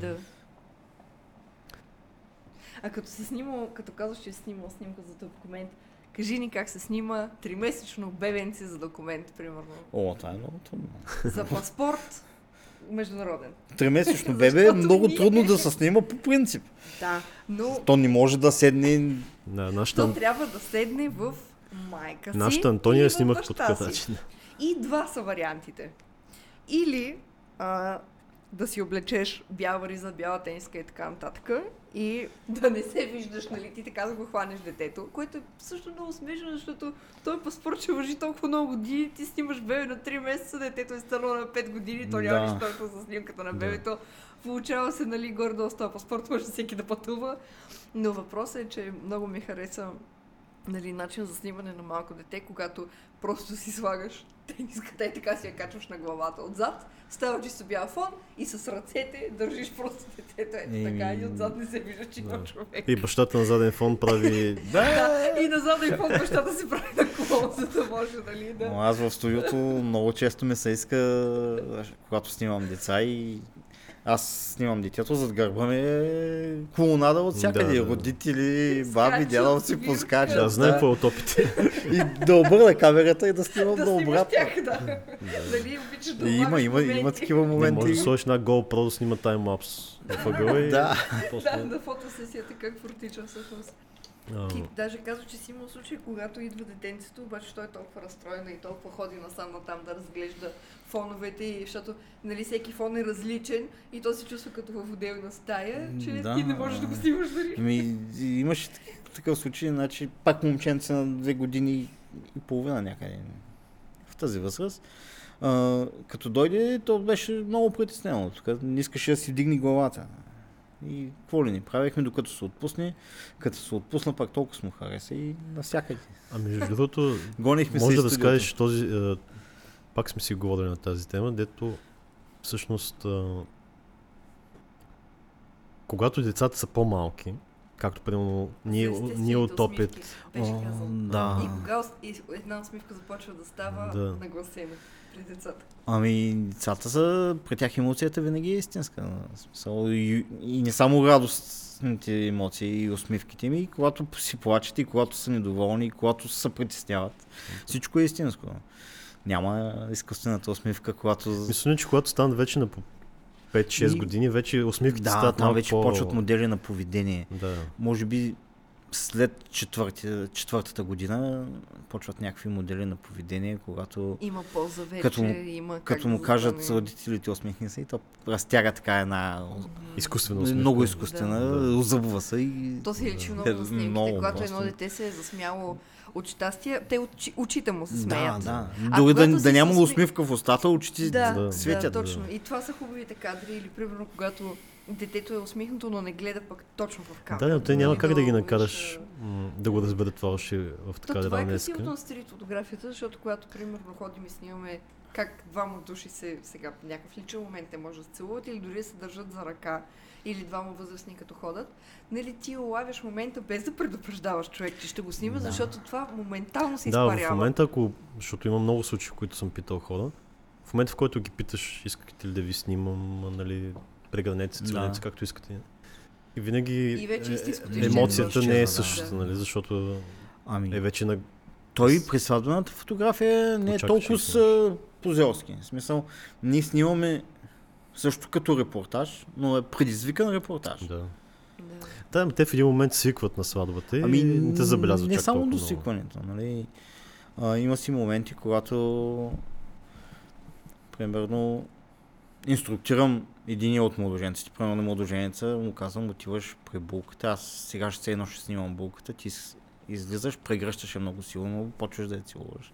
Да. А като си снимал, като казваш, че си снимал снимка за документ, кажи ни как се снима 3-месечно бебенце за документ, примерно. О, това е много трудно. За паспорт международен. 3-месечно бебе е много трудно да се снима по принцип. Да, но... То не може да седне... То трябва да седне в майка си. Нашата Антония снимах по такъв начин. И два са вариантите. Или да си облечеш бял риза, бяла тениска и така нататък и да не се виждаш, нали, ти така да го хванеш детето, което е също много смешно, защото той паспорт ще важи толкова много години, ти снимаш бебе на 3 месеца, детето е станало на 5 години, то няма нищо толкова за снимката на бебето. Да. Получава се, нали, гордо с този паспорт, може всеки да пътува, но въпросът е, че много ми хареса, нали, начин за снимане на малко дете, когато просто си слагаш тениската и така си я качваш на главата отзад, ставаш чисто бял фон и с ръцете държиш просто детето, ето така и отзад не се вижда, че има човек. И бащата на заден фон прави... и на заден фон бащата си прави на коло, за да може, нали, да... Аз в студиото много често ми се иска, когато снимам деца и... Аз снимам детето, зад гърба ми е колонада от всякъде. Да, да. Родители, баби, дядовци, пускачи. Да, знае по утопите. И да обърна камерата и да снимам да обратно. Дали обичаш да обърнеш моменти. Има такива моменти. Може да сложиш една GoPro да снима таймлапс. Да, на фотосесията как протича всъщност. Ти даже казва, че си имал случай, когато идва детенцето, обаче той е толкова разстроена и толкова ходи насам натам да разглежда фоновете и защото, нали, всеки фон е различен и то се чувства като в отделна стая, че ти не можеш да го снимаш дори. Имаш такъв случай, значи пак момченце на 2 години и половина някъде в тази възраст. Като дойде, то беше много притеснено, тук не искаше да си дигне главата. И какво ли ни правихме, докато се отпусне, като се отпусна, пак толкова му хареса и навсякъде. А между другото, може да разкажеш този, пак сме си говорили на тази тема, дето всъщност когато децата са по-малки, както примерно ние от опит. И кога една усмивка започва да става нагласена при децата? Ами децата са, при тях емоцията винаги е истинска. И не само радостните емоции и усмивките ми, и когато си плачат, и когато са недоволни, и когато се притесняват. Всичко е истинско. Няма изкуствената усмивка, когато... Мисля, че когато станат вече на 5-6 години, вече усмивките стават много по... Да, там вече почват модели на поведение. Да. Може би след четвъртата година почват някакви модели на поведение, когато... Има полза вече, има как... Като му да кажат родителите, усмихни се, и то разтяга така една... Изкуствена усмивка. Много изкуствена, озъбва се и... То се личи много на снимките, когато просто... едно дете се е засмяло от щастие, те очите му се смеят. Да, да. Дори да няма усмивка в устата, очите светят. Да, точно. И това са хубавите кадри, или примерно когато... Детето е усмихнато, но не гледа пък точно в камера. Да, но те няма как да ги накараш да го разберат това още в така днеска. Това е красивото на стрит фотографията, защото когато, примерно, ходим и снимаме как двама души се сега в някакъв личен момент те може да се целуват или дори се държат за ръка, или двама възрастни като ходят, нали ти улавяш момента без да предупреждаваш човек, че ще го снима, защото това моментално се изпарява. Да, в момента, защото има много случаи, в които съм питал хора, в момента в който ги питаш, искате ли да ви снимам, нали... прегранете, целенете, както искате. И винаги и емоцията не е същата, нали, защото е вече на... Той при сватбената фотография не е толкова позерски. В смисъл, ние снимаме също като репортаж, но е предизвикан репортаж. Да. Да, те в един момент свикват на сватбата и не те забелязват чак толкова. Не само до свикването, нали. Има си моменти, когато примерно инструктирам единия от младоженците. Примерно младоженеца му казвам, отиваш при булката, аз сега ще се едно ще снимам булката, ти излизаш, прегръщаш много силно, почваш да я целуваш.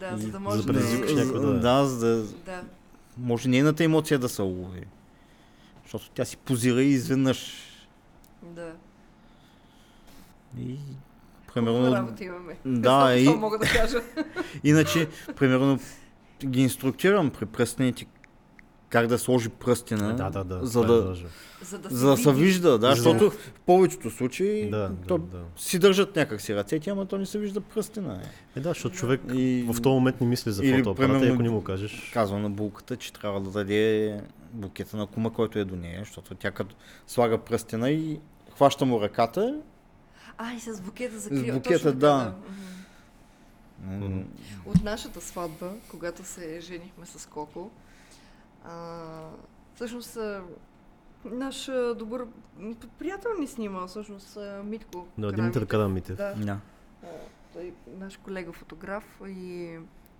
Да, за да може да предизвикаш някой да може нейната емоция да се улови. Защото тя си позира и изведнъж. Да. И примерно... работа имаме. Да, и... мога да кажа. Иначе, примерно, ги инструктирам при пръстените как да сложи пръстена, за да се вижда, да, защото в повечето случаи си държат някак си ръцете, ама то не се вижда пръстена. Да, защото човек в този момент не мисли за фотоапарата, ако не му кажеш. Казва на булката, че трябва да даде букета на кума, който е до нея, защото тя като слага пръстена и хваща му ръката. И с букета закрива. С букета, да. От нашата сватба, когато се женихме с Коко, всъщност наш добър приятел ни снима, всъщност Митко. Да, Димитър Карамитев. Да. Той наш колега фотограф и...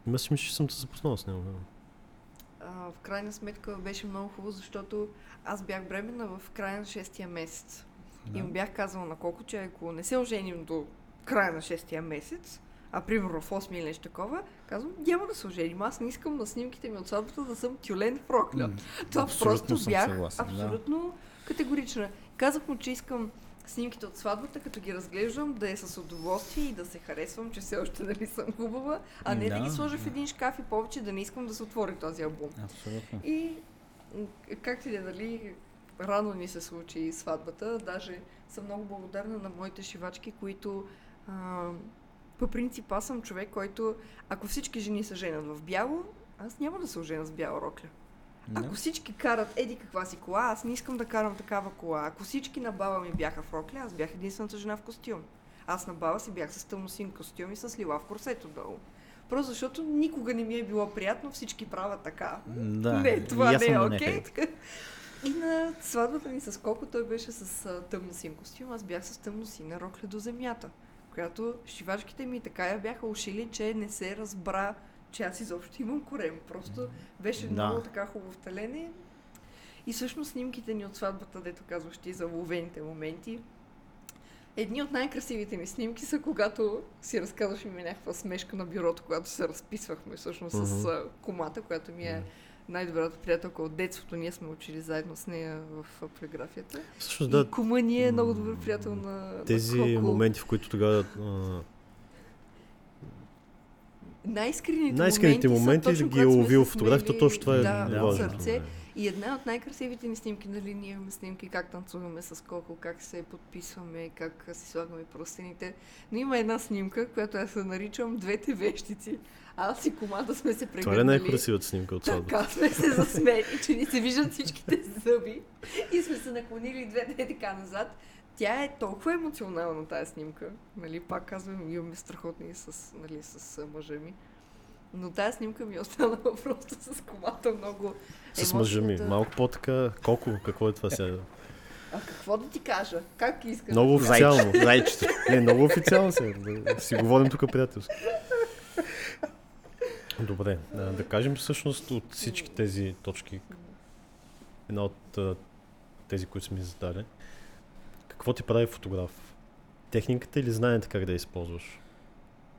Мисля, че съм те запознал с него. В крайна сметка беше много хубаво, защото аз бях бременна в края на 6-тия месец. Да. И му бях казала на Коко, че ако не се оженим до края на 6-тия месец, а примерно в 8 или нещо такова, казвам, няма да се оженим, аз не искам на снимките ми от сватбата да съм тюлен проклят. Това просто бях абсолютно категорична. Казах му, че искам снимките от сватбата, като ги разглеждам, да е с удоволствие и да се харесвам, че все още нали съм хубава, а не да ги сложа в един шкаф и повече да не искам да се отвори този албум. Абсолютно. И както и нали, рано ни се случи сватбата, даже съм много благодарна на моите шивачки, които... По принцип аз съм човек, който ако всички жени са женят в бяло, аз няма да се ожена с бяла рокля. No. Ако всички карат еди каква си кола, аз не искам да карам такава кола. Ако всички на баба ми бяха в рокля, аз бях единствената жена в костюм. Аз на баба си бях с тъмносин костюм и с лилав корсет отдолу. Просто защото никога не ми е било приятно, всички правят така. Да. Не, това не е окей. И на сватбата ни с Коко той беше с тъмносин костюм, аз бях с тъмносина рокля до земята, която шивачките ми така я бяха ушили, че не се разбра, че аз изобщо имам корем. Просто беше много така хубаво таление. И всъщност снимките ни от сватбата, дето казваш ти за ловените моменти, едни от най-красивите ми снимки са, когато си разказваш ми някаква смешка на бюрото, когато се разписвахме всъщност с кумата, която ми е най-добрата приятелка от детството. Ние сме учили заедно с нея в полиграфията. Също, да, и кума ни е много добър приятел на тези на моменти, в които тогава... Най-искрените моменти са, ги е ловил фотографията, точно това е важно. Сърце. И една от най-красивите ни снимки, нали ние имаме снимки, как танцуваме с Коко, как се подписваме, как си слагаме простените. Но има една снимка, която аз се наричам двете вещици. Аз и команда сме се прегърнали. Това е най-красивата снимка от сватбата. Така сме се засмели, че ни се виждат всичките зъби и сме се наклонили двете така назад. Тя е толкова емоционална тази снимка. Нали, пак казвам, имаме страхотни с, нали, с мъжа ми. Но тази снимка ми е останала просто с комата много емоцията. С мъжа ми. Малко по-така. Колко? Какво е това сега? А какво да ти кажа? Как искаш? Много официално. Зайчето. Не, много официално се. Да си говорим тук приятелски. Добре. Да кажем всъщност от всички тези точки, една от тези, които сме задали, какво ти прави фотограф? Техниката или знанието как да я използваш?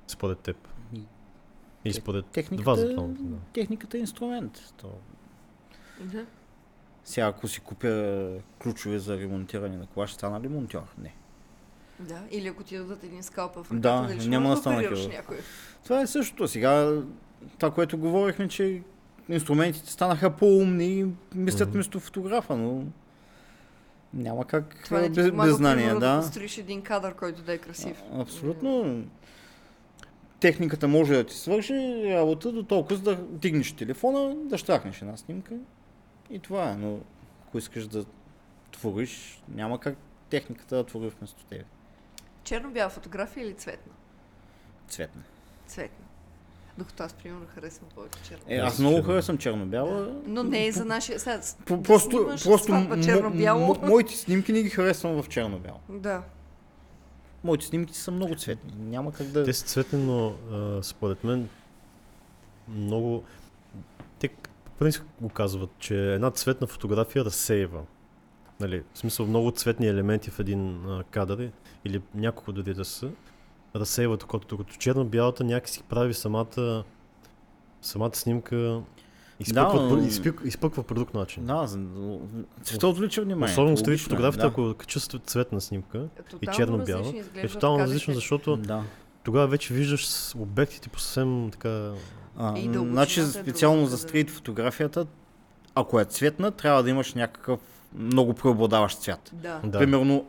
Според теб. И според вас. Техниката е инструмент. Да. Сега, ако си купя ключове за ремонтиране на кола, ще стана ли монтьор? Не. Да, или ако ти дадат един скалпа в ръката, дали ще няма да оперираш някой. Това е същото. Сега, това, което говорихме, че инструментите станаха по-умни и мислят вместо фотографа, но няма как това не ти без знания. Да, да построиш един кадър, който да е красив. Абсолютно. Техниката може да ти свърши работа до толкова, за да дигнеш телефона, да щракнеш една снимка. И това е, но ако искаш да твориш, няма как техниката да твори вместо тебе. Черно-бяла фотография или цветна? Цветна. Цветна. Докато аз, примерно, харесвам повече черно-бяла. Аз много харесвам черно-бяла. Но не е за нашия... Сега, просто моите снимки не ги харесвам в черно-бяло. Да. Моите снимки са много цветни. Няма как да... Те са цветни, но според мен много... Принцип го казват, че една цветна фотография разсеива. Нали, в смисъл много цветни елементи в един кадър или няколко дори да са, разсеиват окото. Като черно-бялата някакси прави самата снимка, изпъква по друг начин. Да, цвета отлича внимание. Особено стрит фотографията, ако кача цветна снимка и черно-бяла, е тотално различно, защото тогава вече виждаш обектите по съвсем така... Значи специално за стрит фотографията, ако е цветна, трябва да имаш някакъв много преобладаващ цвят. Да. Примерно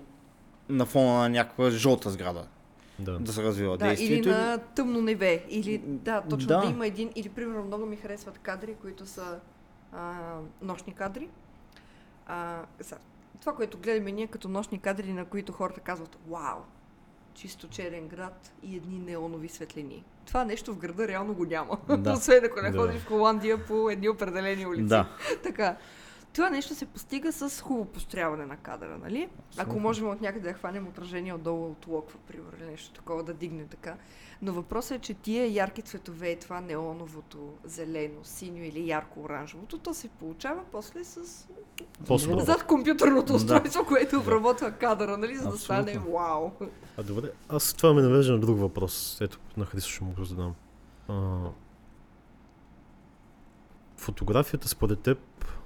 на фона на някаква жълта сграда да се развива действието. Или на тъмно небе. Или да има един, или примерно много ми харесват кадри, които са нощни кадри. Това, което гледаме ние като нощни кадри, на които хората казват вау! Чисто черен град и едни неонови светлини. Това нещо в града реално го няма. Освен ако не ходиш в Холандия по едни определени улици. Да. Така. Това нещо се постига с хубаво построяване на кадъра, нали? Абсолютно. Ако можем от някъде да хванем отражение отдолу от локва, примерно нещо такова, да дигне така. Но въпросът е, че тия ярки цветове, това неоновото, зелено, синьо или ярко-оранжевото, то се получава после с... зад компютърното устройство, което обработва кадъра, нали? За да стане вау. Добре, аз това ме навежда на друг въпрос. Ето, на Христо ще му го задам. Фотографията според теб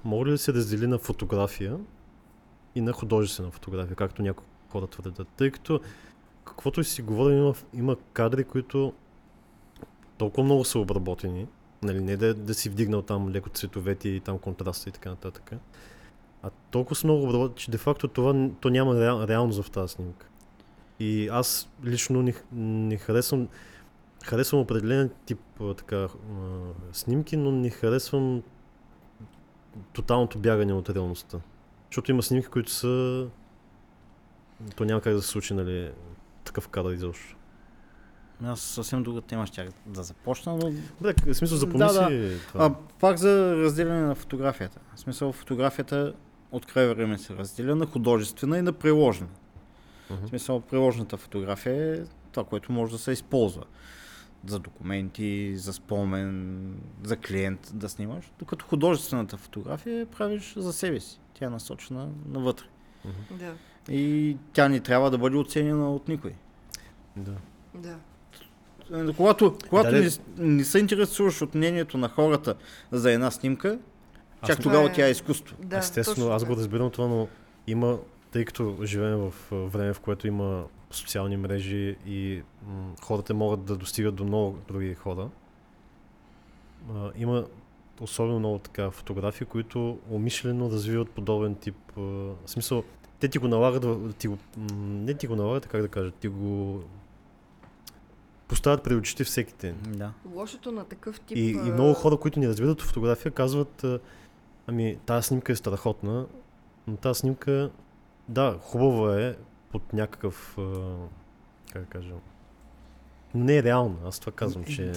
може ли да се раздели на фотография и на художествена фотография, както някои хора твърдят? Тъй като каквото си говорим, има кадри, които толкова много са обработени, нали, не да си вдигнал там леко цветовете и там контраста и така нататък, а толкова са много обработени, че де-факто това то няма реалност в тази снимка. И аз лично не харесвам... Харесвам определен тип снимки, но не харесвам тоталното бягане от реалността. Защото има снимки, които са... То няма как да се случи, нали, такъв кадър изобщо. Аз съвсем друга тема ще да започна, но... Добре, в смисъл запомни си това. Пак за разделяне на фотографията. В смисъл фотографията от край време се разделя на художествена и на приложна. В смисъл приложната фотография е това, което може да се използва. За документи, за спомен, за клиент да снимаш. Докато художествената фотография правиш за себе си. Тя е насочена навътре. Да. И тя не трябва да бъде оценена от никой. Да. Когато не се интересуваш от мнението на хората за една снимка, чак тогава тя е изкуство. Да, естествено, аз го разбирам това, но има, тъй като живеем в време, в което има социални мрежи и хората могат да достигат до много други хора. Има особено много така фотографии, които умишлено развиват подобен тип... В смисъл, те ти го налагат... Не ти го налагат, как да кажа, ти го поставят пред очите всеки ден. Да. Лошото на такъв тип... И много хора, които не разбират фотография, казват ами тази снимка е страхотна, но тази снимка, да, хубава е, под някакъв, как да кажа, не е реална, аз това казвам, че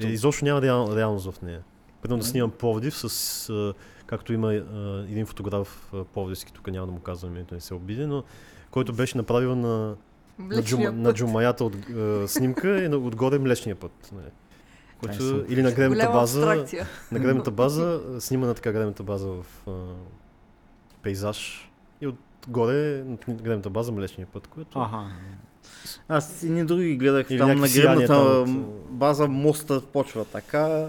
изобщо няма реалност в нея. Примерно да снимам Пловдив с... Както има един фотограф пловдивски, тук няма да му казвам името, не се обиди, но който беше направил на джумаята от снимка и отгоре Млечния път. Не. Който, или на гребната база, снима на така гребната база в пейзаж и отгоре на гребната база Млечния път, което... Аха. Аз и ние други гледах или там на гребната база, моста почва така,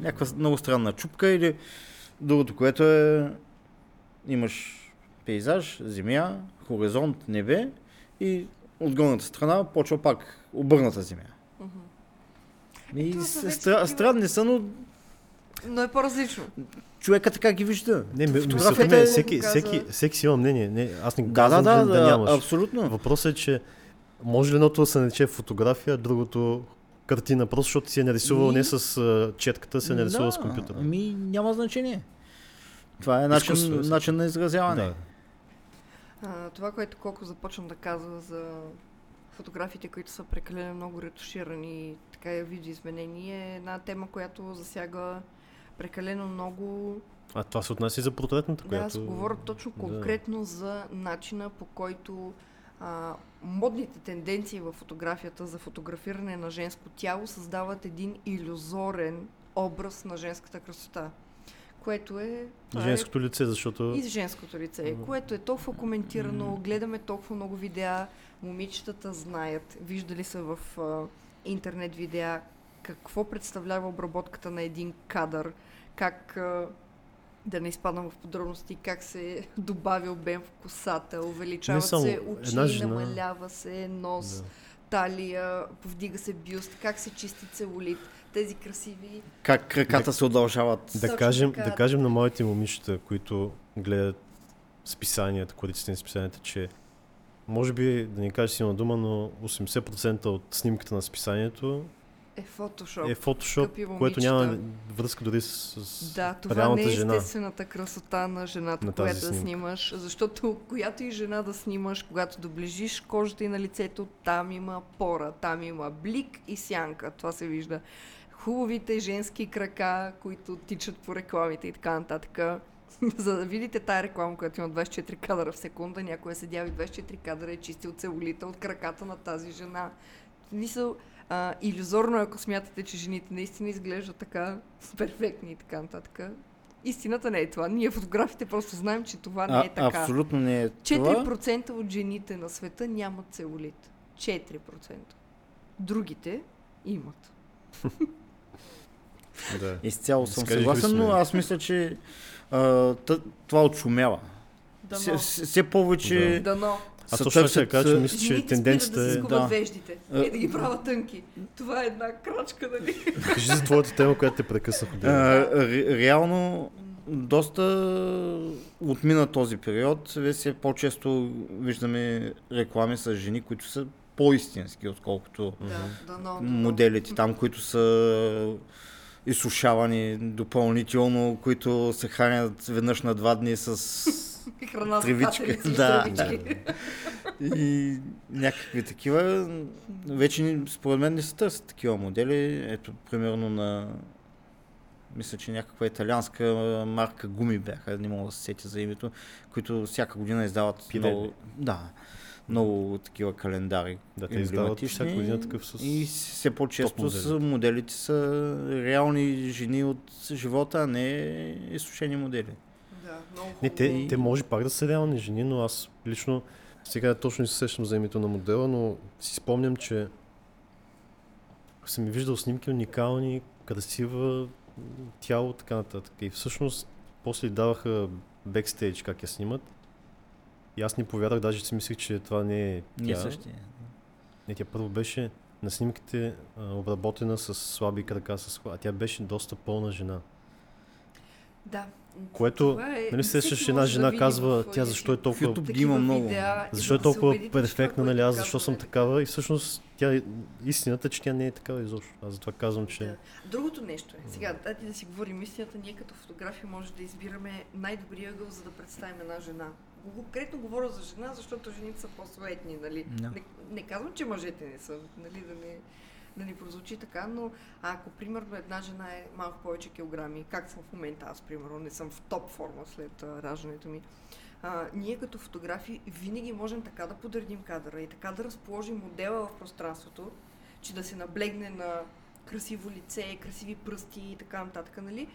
някаква много странна чупка или другото, което е имаш пейзаж, земя, хоризонт, небе и от горната страна почва пак обърната земя. И странни са, но е по-различно. Човека така ги вижда. Не, фотографията всеки си има мнение. Не, аз не казвам да нямаш. Абсолютно. Въпросът е, че може ли едното да се нарече фотография, другото картина, просто защото си е нарисувал не с четката, си е нарисувал с компютъра. Ами няма значение. Това е начин на изразяване. Да. Това, което колко започвам да казва за фотографиите, които са прекалено много ретуширани, така я видоизменени, е една тема, която засяга прекалено много... А това се отнася и за портретната, която... Да, аз говоря точно конкретно за начина, по който модните тенденции във фотографията за фотографиране на женско тяло създават един илюзорен образ на женската красота, което е... И женското лице, защото... И женското лице, което е толкова коментирано, гледаме толкова много видеа, момичетата знаят, виждали са в интернет видеа какво представлява обработката на един кадър, как, да не изпадам в подробности, как се добавя обем в косата, увеличават се очи, намалява се нос, талия, повдига се бюст, как се чисти целулит, тези красиви... Как краката се удължават. Да кажем на моите момичета, които гледат списанията, кориците на списанията, че може би, да не кажа силна дума, но 80% от снимката на списанието е фотошоп, което няма връзка дори с реалната жена. Да, това не е естествената красота на жената, на която да снимаш, защото която и жена да снимаш, когато доближиш кожата и на лицето, там има пора, там има блик и сянка, това се вижда. Хубавите женски крака, които тичат по рекламите и така нататък. За да видите тая реклама, която има 24 кадра в секунда, някой е седял и 24 кадра е чистил целулита от краката на тази жена. Мисъл, илюзорно, ако смятате, че жените наистина изглеждат така перфектни и така нататък. Истината не е това. Ние фотографите просто знаем, че това не е така. Абсолютно не е това. 4% от жените на света нямат целулит. 4%. Другите имат. Да. Изцяло съм съгласен, но аз мисля, че това отшумява. Все повече... Дано. Аз точно ще кажа, че мисля, че тенденцията е... да се скубат веждите и да ги правят тънки. Това е една крачка, нали? Кажи за твоята тема, която те прекъснах. Реално, доста отмина този период. Вече по-често виждаме реклами с жени, които са по-истински, отколкото моделите там, които са изсушавани допълнително, които се хранят веднъж на 2 дни с... Тревичка, и някакви такива. Вече според мен не се търсят такива модели. Ето, примерно на... Мисля, че някаква италианска марка гуми бяха, не мога да се сетя за името, които всяка година издават много такива календари. Да, те издават всяка година такъв с... И все по-често моделите са реални жени от живота, а не изсушени модели. Не, те може пак да са реални жени, но аз лично сега точно не се сещам за името на модела, но си спомням, че съм виждал снимки уникални, красива, тяло, така нататък. И всъщност после даваха бекстейдж как я снимат и аз не повярвах, даже си мислех, че това не е тя. Не, тя първо беше на снимките обработена с слаби крака, а тя беше доста пълна жена. Да. Което, нали сещаш, една жена да казва, тя защо е толкова, защо е толкова перфектна, нали, аз защо съм такава и всъщност тя, истината, че тя не е такава изобщо. Аз затова казвам, че... Да. Другото нещо е, сега дайте да си говорим истината, ние като фотография може да избираме най-добрия ъгъл, за да представим една жена. Конкретно говоря за жена, защото жените са по-суетни, нали. Не казвам, че мъжете не са, нали, да не... да ни прозвучи така, но ако, примерно, една жена е малко повече килограми, както в момента аз, примерно, не съм в топ форма след раждането ми, ние като фотографи винаги можем така да подредим кадъра и така да разположим модела в пространството, че да се наблегне на красиво лице, красиви пръсти и така нататък, нали?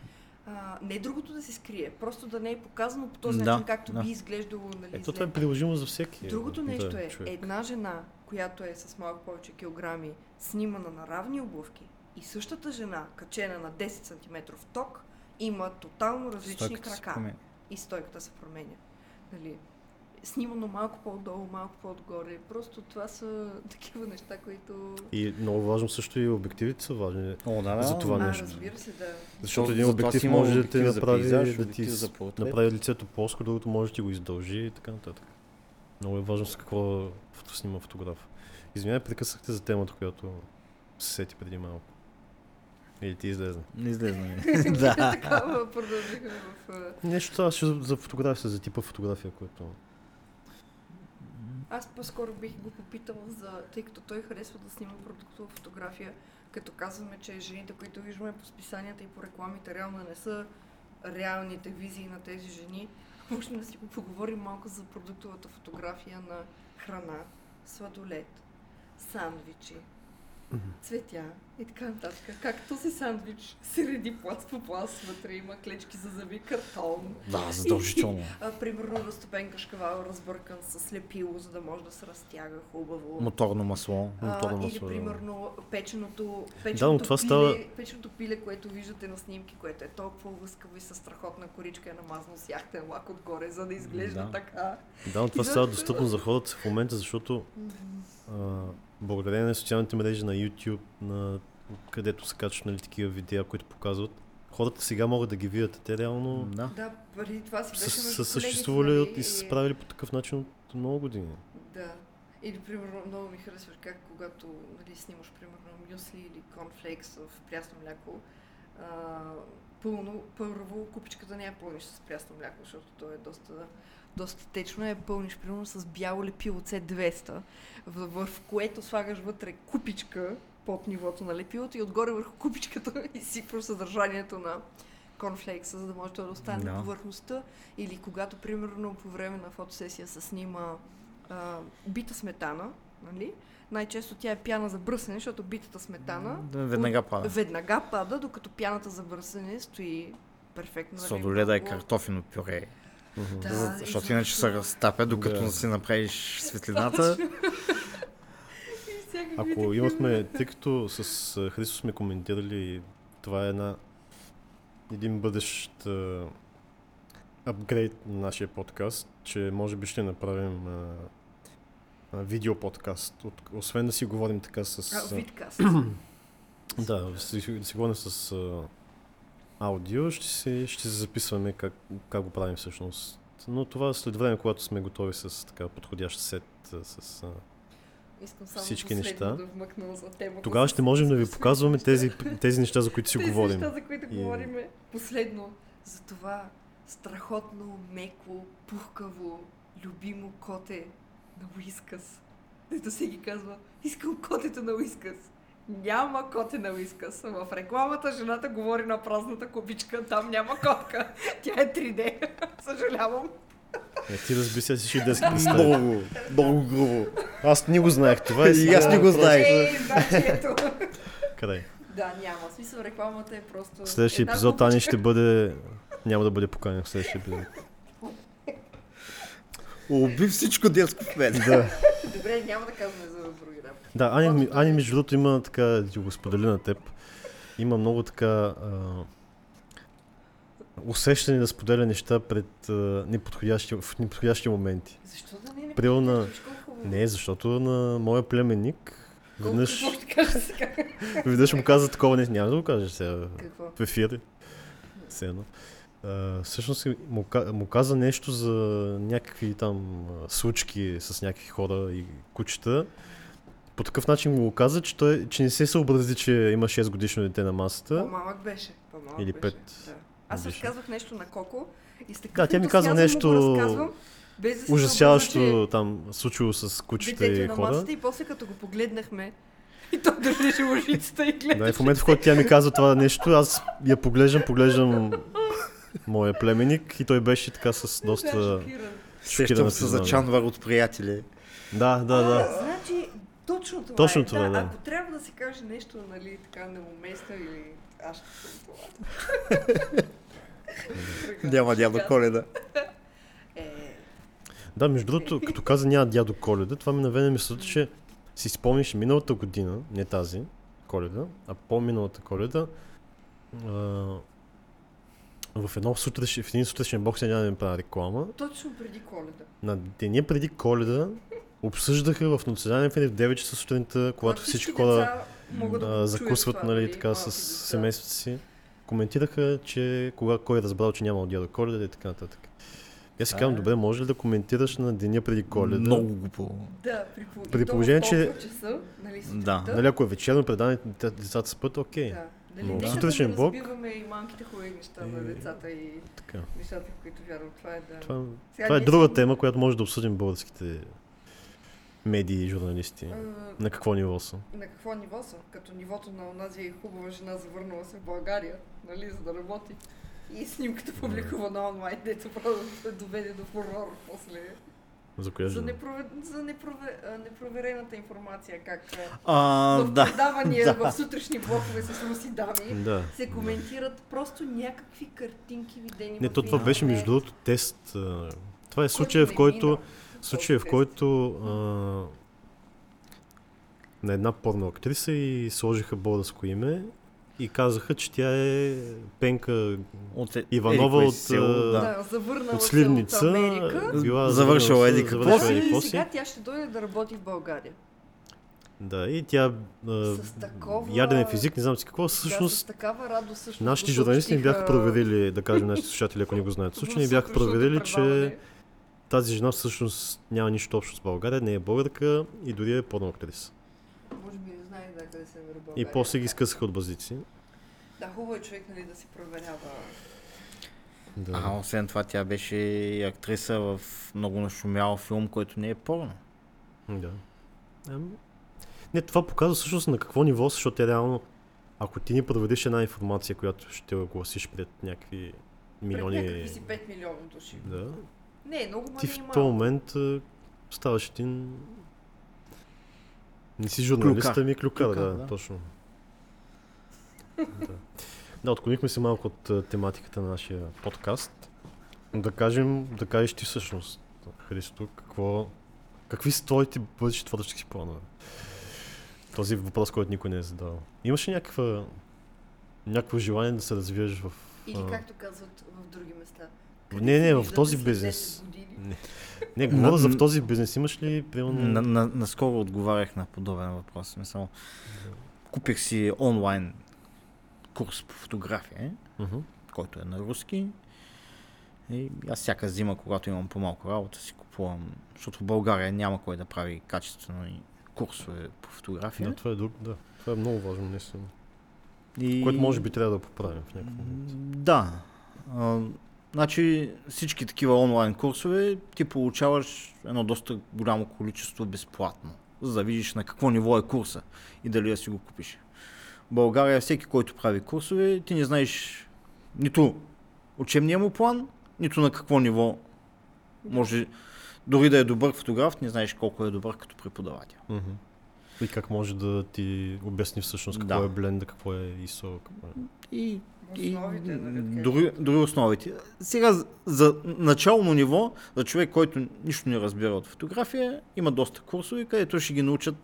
Не другото да се скрие, просто да не е показано по този начин, както би изглеждало. Нали, ето това е приложимо за всеки. Другото нещо е, една жена, която е с малко повече килограми, снимана на равни обувки и същата жена, качена на 10 см ток, има тотално различни крака. И стойката се променя. Нали? Снимано малко по-долу, малко по-отгоре. Просто това са такива неща, които... И много важно също и обективите са важни за това нещо. Разбира се, да. Защото един обектив може да ти направи, пейзаж, да ти направи лицето плоско, другото може да ти го издължи и така нататък. Много е важно с какво снима фотограф. Извинявай, прекъсахте за темата, която се сети преди малко. Или ти излезна? Не излезна. Да. Такава продължихме в... Нещо това за фотография, за типа фотография, което... Аз по-скоро бих го попитала, тъй като той харесва да снима продуктова фотография, като казваме, че жените, които виждаме по списанията и по рекламите, реално не са реалните визии на тези жени. Можем да си го поговорим малко за продуктовата фотография на храна, сладолет, сандвичи, цветя и така нататък. Как този сандвич се реди пласт по пласт, вътре има клечки за зъби, картон. Да, задължително. Примерно разтопен кашкавал, разбъркан с лепило, за да може да се разтяга хубаво. Моторно масло. Или примерно печеното пиле, което виждате на снимки, което е толкова лъскаво и със страхотна коричка е намазано с яхтен лак отгоре, за да изглежда така. Да, но това става достъпно за хората в момента, защото благодарение на социалните мрежи, на YouTube, където се качват такива видеа, които показват, хората сега могат да ги видят. Те реално преди това си беше са съществували и са се справили по такъв начин от много години. Да. Или, примерно, много ми харесва как, когато снимаш, примерно, мюсли или конфлекс в прясно мляко, първо купичката не я пълниш с прясно мляко, защото то е доста течно, е пълниш примерно с бяло лепило C200, в което слагаш вътре купичка под нивото на лепилото и отгоре върху купичката изсипваш съдържанието на конфлекса, за да може да остане на повърхността. Или когато примерно по време на фотосесия се снима бита сметана, нали? Най-често тя е пяна за бръсене, защото битата сметана веднага пада, докато пяната за бръсене стои перфектно. Сладоледа е картофено пюре. Защото иначе се разтапя, докато не си направиш светлината. Ако имахме, тъй като с Христо сме коментирали, това е един бъдещ апгрейд на нашия подкаст, че може би ще направим видео подкаст. Освен да си говорим така с... Видкаст. Да, да си говорим с... аудио, ще се записваме как го правим всъщност. Но това след време, когато сме готови с така подходящ сет, с всички неща. Тогава ще можем да ви показваме тези неща, за които си говорим. Тези неща, за които говорим последно. За това страхотно, меко, пухкаво, любимо коте на Уискъс. Дето се ги казва, искам котето на Уискъс. Няма коте на Уискъс. В рекламата жената говори на празната купичка, там няма котка. Тя е 3D. Съжалявам. Ти разби се си детски представи. Много грубо. Аз не го знаех това. Къде? Да, няма. В смисъл, рекламата е просто... Следващия епизод Ани ще бъде... Няма да бъде поканен в следващия епизод. Уби всичко детско в мен. Да. Добре, няма да казваме за програма. Да, Ани между другото има така, да ти го споделя на теб, има много така усещане да споделя неща пред неподходящи моменти. Защо да не е неподходящи? Не, защото на моя племенник веднъж му каза такова нещо, няма да го кажеш сега в ефир. Всъщност му каза нещо за някакви там случки с някакви хора и кучета. По такъв начин го каза, че не се съобрази, че има 6 годишно дете на масата. По-малък беше. Или 5. Да. Аз разказвах нещо на Коко и с такъв тя ми казва нещо ужасяващо, там случило с кучета и хора. Детето на масата и после като го погледнахме, И той държеше лъжицата и гледа. Да, и в момента, в който тя ми казва това нещо, аз я поглеждам моя племенник и той беше така с доста... Сещам се за чанвар от приятели. Да. Значи, точно това е. Да. Ако трябва да се каже нещо, нали, така неуместно или... Аз ще съм това. Няма дядо Коледа. Да, между другото, като каза няма дядо Коледа, това ми наведе мисълта, че си спомниш миналата година, не тази Коледа, а по-миналата Коледа, в един сутрешен бокс, няма да ми правя реклама. Точно преди Коледа. На деня преди Коледа обсъждаха в Национален ефир в 9 часа сутринта, когато всички хора закусват, нали, така с семейството си. Коментираха, че кога кой е разбрал, че няма дядо Коледа и така нататък. Я си казвам, добре, може ли да коментираш на деня преди Коледа? Много глупо. Да, при положение, че... Часа, нали, да. Нали, ако е вечерно предаване, децата спят, окей. Да. Дали но сутрешен блок... Да разбиваме и малките хубави неща на децата и така. Нещата, в които вярвам. Това е, да. Това е друга тема, която може да обсъдим българските медии и журналисти. На какво ниво са? На какво ниво са? Като нивото на онази хубава жена, завърнала се в България, нали, за да работи. И снимката публикувана онлайн, дето просто се доведе до фурор после. За коя жена? За непроверената информация, как в предавания в сутрешни блокове с руси дами се коментират просто някакви картинки видени. Не, то това беше между другото тест. Това е случай, в който на една порно актриса и сложиха българско име и казаха, че тя е Пенка от Иванова от Сливница. Завършила еди какво си. И сега тя ще дойде да работи в България. Да, и тя яден физик, не знам си какво. Всъщност, нашите журналисти не бяха проверили, да кажем нашите слушатели, ако не го знаят. Случай не бяха проверили, че тази жена всъщност няма нищо общо с България, не е българка и дори е порно актриса. Може би не знае къде се върва. И после ги скъсаха от базици. Да, хубаво е човек, нали, да се проверява. Да. Освен това, тя беше и актриса в много нашумял филм, който не е порно. Да. Не, това показва всъщност на какво ниво, защото е реално, ако ти ни проведеш една информация, която ще огласиш пред някакви милиони... Пред някакви си 5 милиона души. Да. Не, много мани и малко. Ти в този момент ставаш един... Не си журналиста, ми клюкар, да, точно. Да, отклонихме се малко от тематиката на нашия подкаст. Да кажеш ти всъщност, Христо, какви са твоите бъдещи творчески планове? Този въпрос, който никой не е задавал. Имаш ли някакво желание да се развиеш в... Или както казват в други места? Не, в този бизнес. Не, говоря за в този бизнес. Имаш ли примерно... Наскоро отговарях на подобен въпрос. Мисъл, купих си онлайн курс по фотография, който е на руски. И аз всяка зима, когато имам по-малко работа, си купувам, защото в България няма кой да прави качествени курсове по фотография. Да, това е друг, да. Това е много важно, наистина. И... Което може би трябва да поправим в някакъв момент. Да. Значи всички такива онлайн курсове ти получаваш едно доста голямо количество безплатно, за да видиш на какво ниво е курса и дали да си го купиш. В България всеки, който прави курсове, ти не знаеш нито учебния му план, нито на какво ниво може, дори да е добър фотограф, не знаеш колко е добър като преподавател. И как може да ти обясни всъщност какво е бленда, какво е ISO, какво е... И дори основите. Сега за начално ниво, за човек, който нищо не разбира от фотография, има доста курсове, където ще ги научат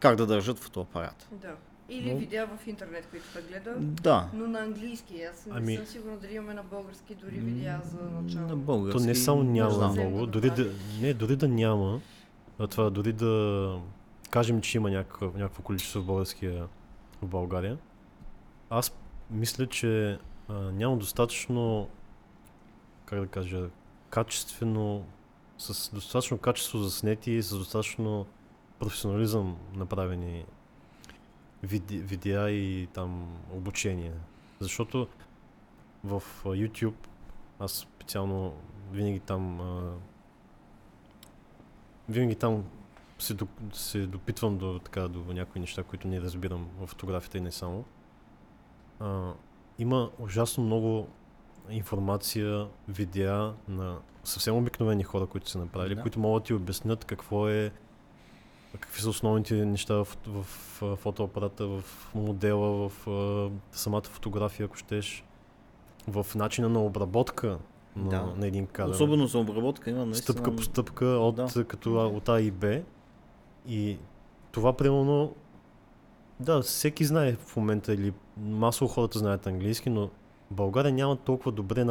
как да държат фотоапарат. Да. Или видеа в интернет, които прегледа, но на английски. Аз не съм сигурна дали имаме на български дори видеа за начало. На български. То не само няма много, дори да няма, това дори да кажем, че има някакво количество в България. Аз мисля, че няма достатъчно, как да кажа, качествено, с достатъчно качество заснети и с достатъчно професионализъм направени видеа и там обучение. Защото в YouTube, аз специално винаги там се допитвам до някои неща, които не разбирам в фотографията и не само. Има ужасно много информация, видеа на съвсем обикновени хора, които са направили, които могат да ти обяснят какви са основните неща в фотоапарата, в модела, в самата фотография, ако щеш, в начина на обработка на един кадър. Особено за обработка има наистина. Стъпка по стъпка от А и Б. И това примерно, всеки знае в момента или масово хората знаят английски, но в България няма толкова добре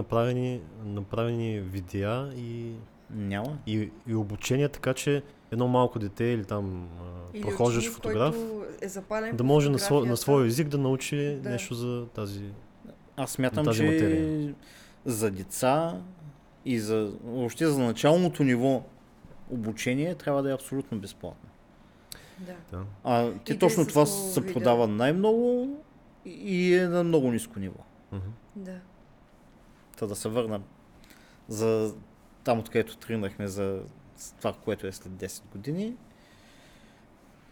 направени видеа и обучения, така че едно малко дете или там прохождаш фотограф, да може на своя език да научи нещо за тази материя. Аз смятам, че за деца и въобще за началното ниво обучение трябва да е абсолютно безплатно. Да. Те точно това се продава най-много и е на много ниско ниво. Да. Та да се върна за там, откъдето тръгнахме, за това, което е след 10 години.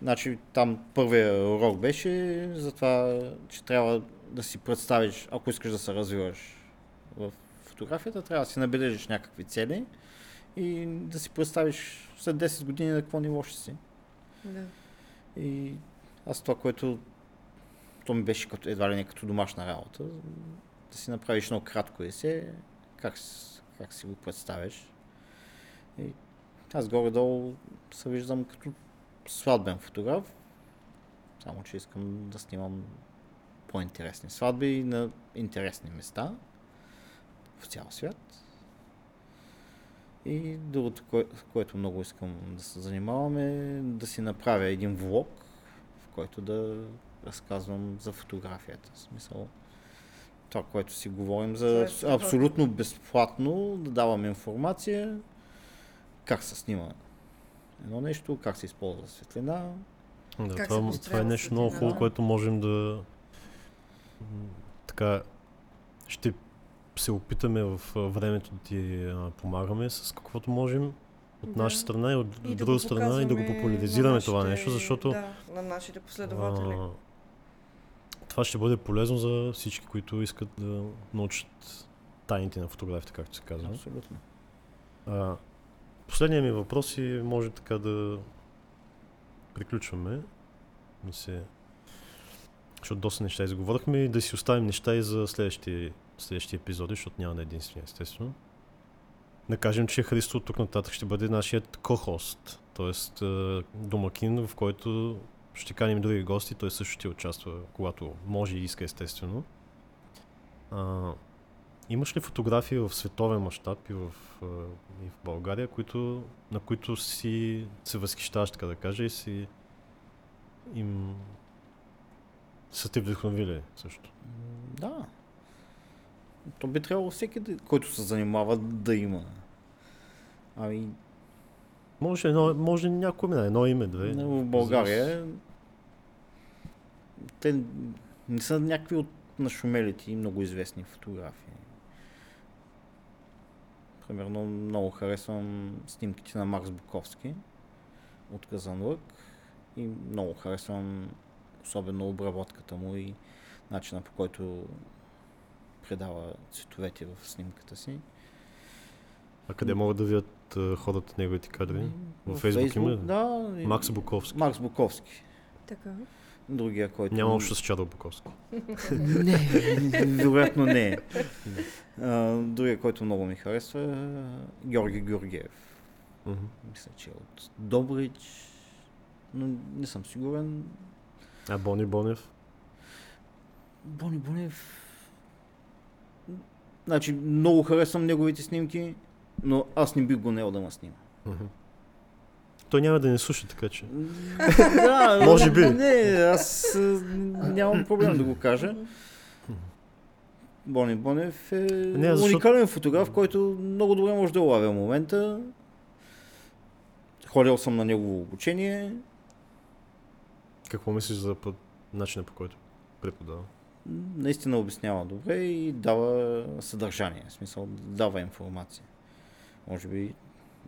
Значи там първият урок беше за това, че трябва да си представиш, ако искаш да се развиваш в фотографията, трябва да си набележиш някакви цели и да си представиш след 10 години на какво ниво ще си. Да. И аз това, което то ми беше едва ли не като домашна работа, да си направиш много кратко есе, как си го представиш. И аз горе-долу се виждам като сватбен фотограф, само че искам да снимам по-интересни сватби на интересни места в цял свят. И другото, което много искам да се занимавам, е да си направя един влог, в който да разказвам за фотографията. В смисъл, това, което си говорим, за абсолютно безплатно да давам информация как се снима едно нещо, как се използва светлина. Това е нещо много хубаво, което можем да ще се опитаме в времето да ти помагаме с каквото можем от наша страна и от друга страна и да го популяризираме това нещо, защото на нашите последователи. Това ще бъде полезно за всички, които искат да научат тайните на фотографията, както се казва. Абсолютно. Последният ми въпрос и може така да приключваме. Защото доста неща изговорихме и да си оставим неща и за следващия епизод, защото няма да е единствения, естествено. Да кажем, че Христо тук нататък ще бъде нашият ко-хост, т.е. домакин, в който ще каним други гости, той също ще участва, когато може и иска, естествено. Имаш ли фотографии в световен мащаб и в България, на които си се възхищаваш, така да кажа, и си им са те вдъхновили също? Да. То би трябвало всеки, който се занимава, да има. Може някой име, едно име, две. В България те не са някакви от нашумелите и много известни фотографии. Примерно много харесвам снимките на Макс Буковски от Казанлък и много харесвам особено обработката му и начина, по който предава цветовете в снимката си. А къде могат да видят хората неговите кадри? В Фейсбук има? Да. Макс Буковски. Така. Другия, който... Няма общо с Чадо Буковски. Не, вероятно не е. Другия, който много ми харесва, Георги Георгиев. Мисля, че е от Добрич, но не съм сигурен. А Бони Бонев? Бони Бонев... Значи, много харесвам неговите снимки, но аз не бих го нел да ме снима. Той няма да не слуша, така че. Може би. Не, аз нямам проблем да го кажа. Бони Бонев е уникален фотограф, който много добре може да улавя момента. Ходил съм на негово обучение. Какво мислиш за начина, по който преподава? Наистина обяснява добре и дава съдържание, в смисъл дава информация. Може би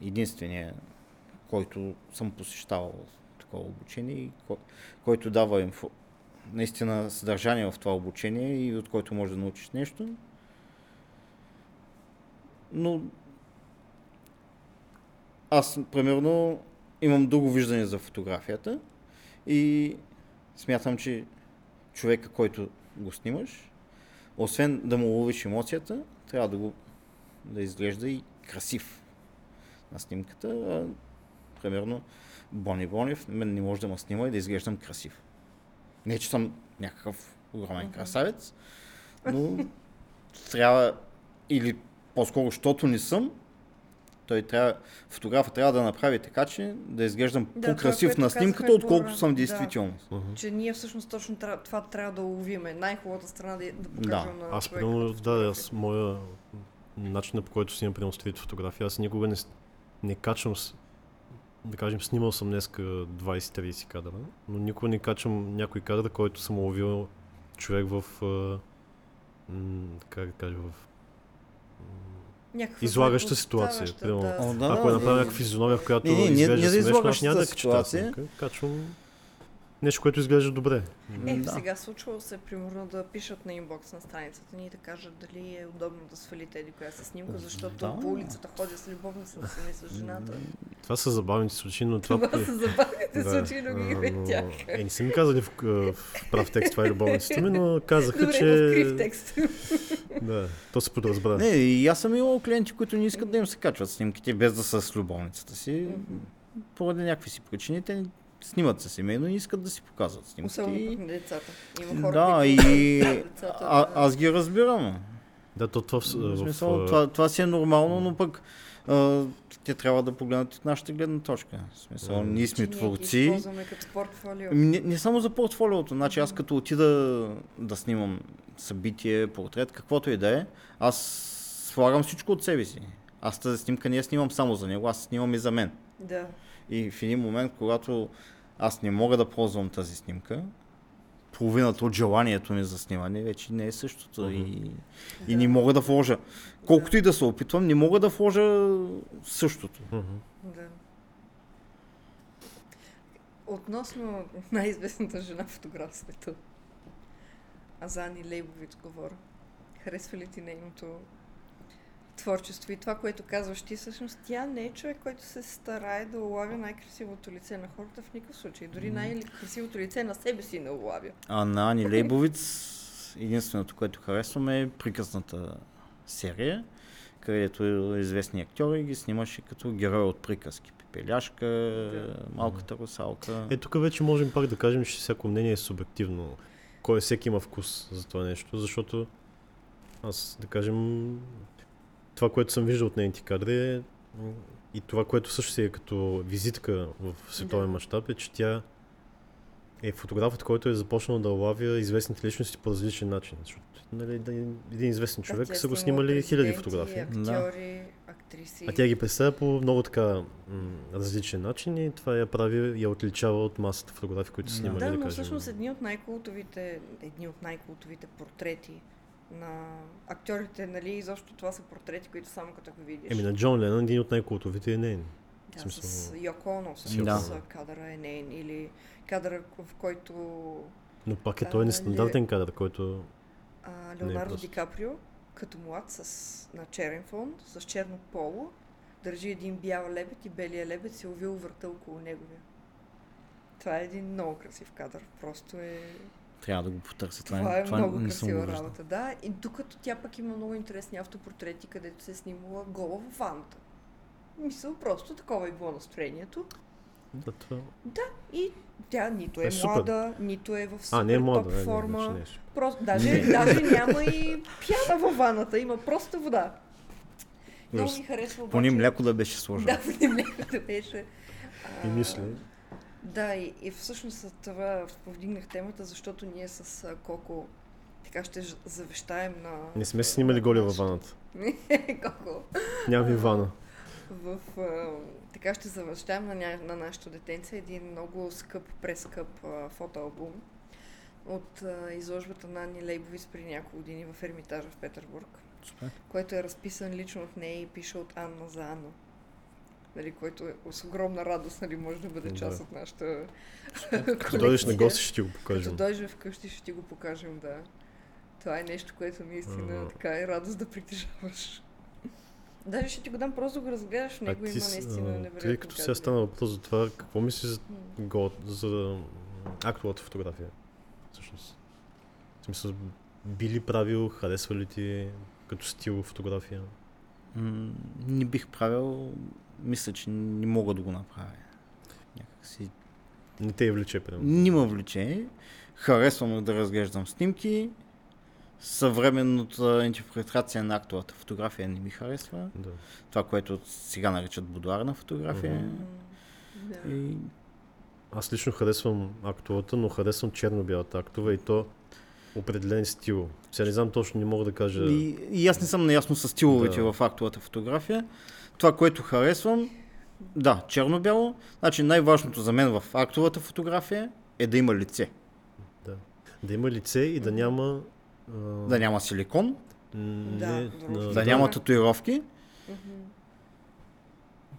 единственият, който съм посещавал такова обучение и който дава наистина съдържание в това обучение и от който можеш да научиш нещо. Но аз, примерно, имам друго виждане за фотографията и смятам, че човека, който го снимаш, освен да му ловиш емоцията, трябва да изглежда и красив на снимката. Примерно, Бони Бонев мен не може да ме снима и да изглеждам красив. Не, че съм някакъв огромен красавец, но трябва, или по-скоро, защото не съм, фотографът трябва да направи така, че да изглеждам по-красив на снимката, отколкото съм действително. Да. Че ние всъщност точно това трябва да ловиме. Най-хубавата страна да покажем на човека. Аз моя начин, по който снимам прямо стрит фотография, аз никога не качвам, да кажем, снимал съм днеска 20-30 кадра, но никога не качвам някой кадър, който съм ловил човек в излагаща ситуация. Ако е направя някаква физиономия, в която изглежда смешно, аз няма да кача снимка. Качвам нещо, което изглежда добре. Сега случвало се, примерно, да пишат на инбокс на страницата ни и да кажат дали е удобно да свалите еди коя се снимка, защото по улицата ходя с любовницата си, не с жената. Това са забавните случаи, но това са забавните случаи, но ги видях. Не са ми казали в прав текст, това е любовницата ми, но казаха, че... Добре, в крив текст. Да, то се подразбра. Не, и аз съм имал клиенти, които не искат да им се качват снимките, без да са с любовницата си. Поради някакви си причини, те снимат се семейно и искат да си показват снимките. Особено децата. Има хора, аз ги разбирам. Да, то това... Това си е нормално, но пък те трябва да погледнат от нашата гледна точка. В смисъл, ние сме творци. Използваме като портфолио. Не само за портфолиото. Значи аз като отида да снимам събитие, портрет, каквото и да е, аз слагам всичко от себе си. Аз тази снимка не я снимам само за него, аз снимам и за мен. Да. И в един момент, когато аз не мога да ползвам тази снимка, половината от желанието ми за снимане вече не е същото. И не мога да вложа. Колкото и да се опитвам, не мога да вложа същото. Да. Относно най-известната жена в фотографството, за Ани Лейбовиц говоря. Харесва ли ти нейното творчество и това, което казваш ти? Всъщност тя не е човек, който се старае да улавя най-красивото лице на хората в никакъв случай. Дори най-красивото лице на себе си не улавя. А на Ани Лейбовиц единственото, което харесваме, е приказната серия, където известни актьори ги снимаше като герой от приказки. Пепеляшка, Малката русалка. Тук вече можем пак да кажем, че всяко мнение е субективно. Всеки има вкус за това нещо, защото аз, да кажем, това, което съм виждал от нейните кадри и това, което също си е като визитка в световен мащаб, е, че тя е фотографът, който е започнал да лавя известните личности по различен начин. Защото, един известен човек са го снимали хиляди фотографии. Актьори, актриси. А тя ги представя по много така различен начин и това я прави, я отличава от масата фотографии, които са снимали. Да, но всъщност едни от най-култовите портрети на актьорите, изобщо това са портрети, които само като го видиш. На Джон Ленън един от най-култовите е нейн. Да, с Йоко Оно, с кадъра е нейн, или кадъра, в който... Но пак е той нестандартен кадър, който... Леонардо Ди Каприо, като млад, на черен фон, с черно поло, държи един бял лебед и белия лебед се увил върта около неговия. Това е един много красив кадър, просто е... Трябва да го потърся. Това е много красива работа, да. И докато тя пък има много интересни автопортрети, където се е снимала гола в ванната. Мисля, просто такова е било настроението. Да, и тя нито е млада, нито е в супер топ форма. Даже няма и пяна във ваната, има просто вода. Много ми харесва. Поне мляко да беше сложено. Да, поне мляко да беше. И мисля. Да, и всъщност това повдигнах темата, защото ние с Коко така ще завещаем на... Не сме снимали голи във ваната. Коко. Няма и вана. Така ще завещаем на нашето детенце един много прескъп фотоалбум от изложбата на Ани Лейбовиц при няколко години в Ермитажа в Петербург, който е разписан лично от нея и пише от Анна за Анна. нали, който с огромна радост, нали, може да бъде част от нашата колекция. Като дойдеш на гости, ще ти го покажем. Като дойдеш вкъщи, ще ти го покажем, да. Това е нещо, което ми истина така е радост да притежаваш. Даже ще ти го дам просто да го разгледаш, него има наистина невероятно. Тъй като сега стана въпрос за това, какво мислиш за актуалната фотография? Всъщност. В смисъл, би ли правил, харесва ли ти като стил фотография? Не бих правил, мисля, че не мога да го направя. Някакси... Не те влече, примерно? Не ме влече. Харесвам да разглеждам снимки. Съвременната интерпретация на актуалната фотография не ми харесва. Да. Това, което сега наричат будуарна фотография. Mm-hmm. И... Аз лично харесвам актовата, но харесвам черно-бялата актова и то определен стил. Сега не знам точно, не мога да кажа... И аз не съм наясно с стиловете в актуалната фотография. Това, което харесвам, да, черно-бяло. Значи най-важното за мен в актовата фотография е да има лице. Да, да има лице и да няма... Да няма силикон, да няма татуировки.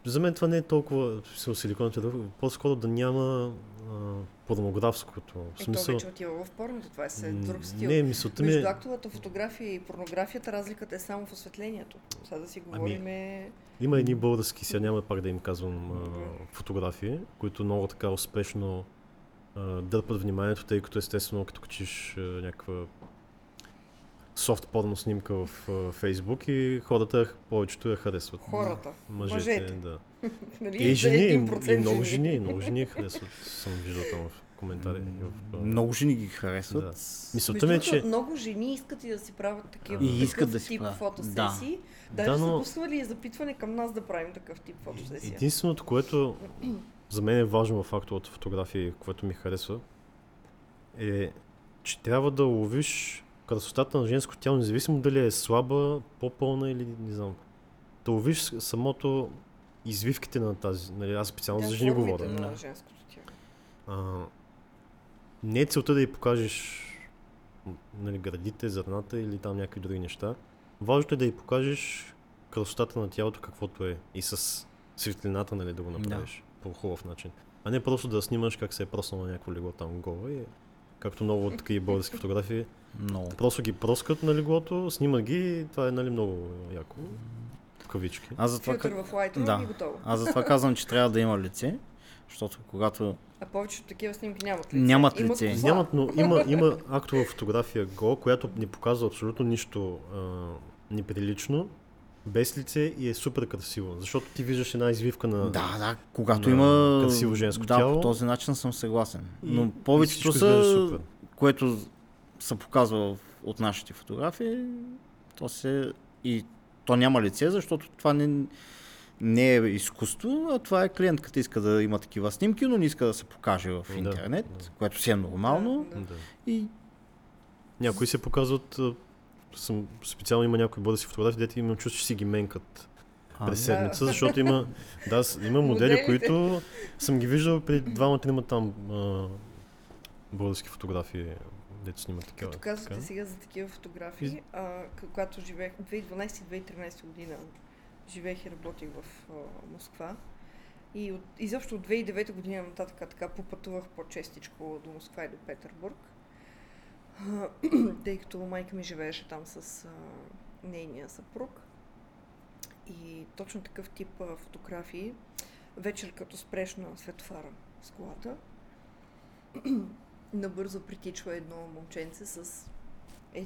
За мен това не е толкова силикон, по-скоро да няма порнографското. Смисъл... То вече отива в порното, това е друг стил. Не, между актовата фотография и порнографията разликата е само в осветлението. Сега да си говорим... Има едни български, сега няма пак да им казвам фотографии, които много така успешно дърпат вниманието, тъй като естествено като качиш някаква софт порно снимка в Facebook и хората повечето я харесват. Хората? Мъжете, да. И жени, и много жени, я харесват. Съм виждал там в коментари. Много жени ги харесват. Да. Мисълта ми е, че... Много жени искат и да си правят такъв тип фотосесии. Даже са пускали и запитване към нас да правим такъв тип фотосесия. Единственото, което за мен е важно в актуалната фотография, което ми харесва, е, че трябва да ловиш красотата на женското тяло, независимо дали е слаба, по-пълна или не знам. Да ловиш самото извивките на тази, нали, аз специално за жени говоря. На женското тяло. Не е целта да ѝ покажеш, нали, градите, зърната или там някакви други неща. Важното е да ѝ покажеш красотата на тялото, каквото е. И с светлината, нали, да го направиш по хубав начин. А не просто да снимаш как се е проснал на някакво легло там гола и... Както много от такива български фотографии, просто ги проскат на леглото, снимат ги и това е, нали, много яко. Кавички. Филтър в лайта и готово. Аз затова казвам, че трябва да има лице, защото когато... А повечето такива снимки нямат лице. Нямат лице. Нямат, но има актова фотография гол, която не показва абсолютно нищо неприлично, без лице и е супер красиво, защото ти виждаш една извивка на, когато на има... красиво женско тяло. Да, по този начин съм съгласен. Но повечето са, което се показва от нашите фотографии, то няма лице, защото това не е изкуство, а това е клиентката иска да има такива снимки, но не иска да се покаже в интернет, което си е нормално. И... Някои се показват... Специално има някои бъдеси фотографии, дето имам чувство, че си ги менкат през седмица, защото има модели, които съм ги виждал при 2-3 там български фотографии, дето снимат такива. Като казвате сега за такива фотографии, когато живеех 2012-2013 година, живеех и работих в Москва и изобщо от 2009 година нататък така попътувах по-честичко до Москва и до Петербург. Тъй като майка ми живееше там с нейния съпруг и точно такъв тип фотографии, вечер като спреш на светофара с колата, набързо притичва едно момченце с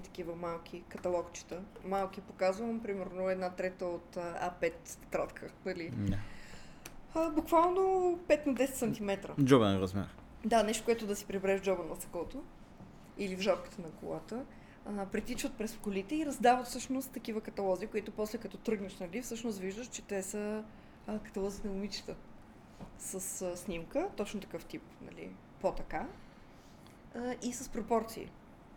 такива малки каталогчета. Малки показвам, примерно 1/3 от А5 тетрадка, нали? Буквално 5 на 10 см. Джобен размер. Да, нещо, което да си прибереш джоба на сакото или в жопката на колата, притичват през колите и раздават всъщност такива каталози, които после като тръгнеш, нали, всъщност виждаш, че те са каталози на момичета с снимка, точно такъв тип, нали, по-така, и с пропорции.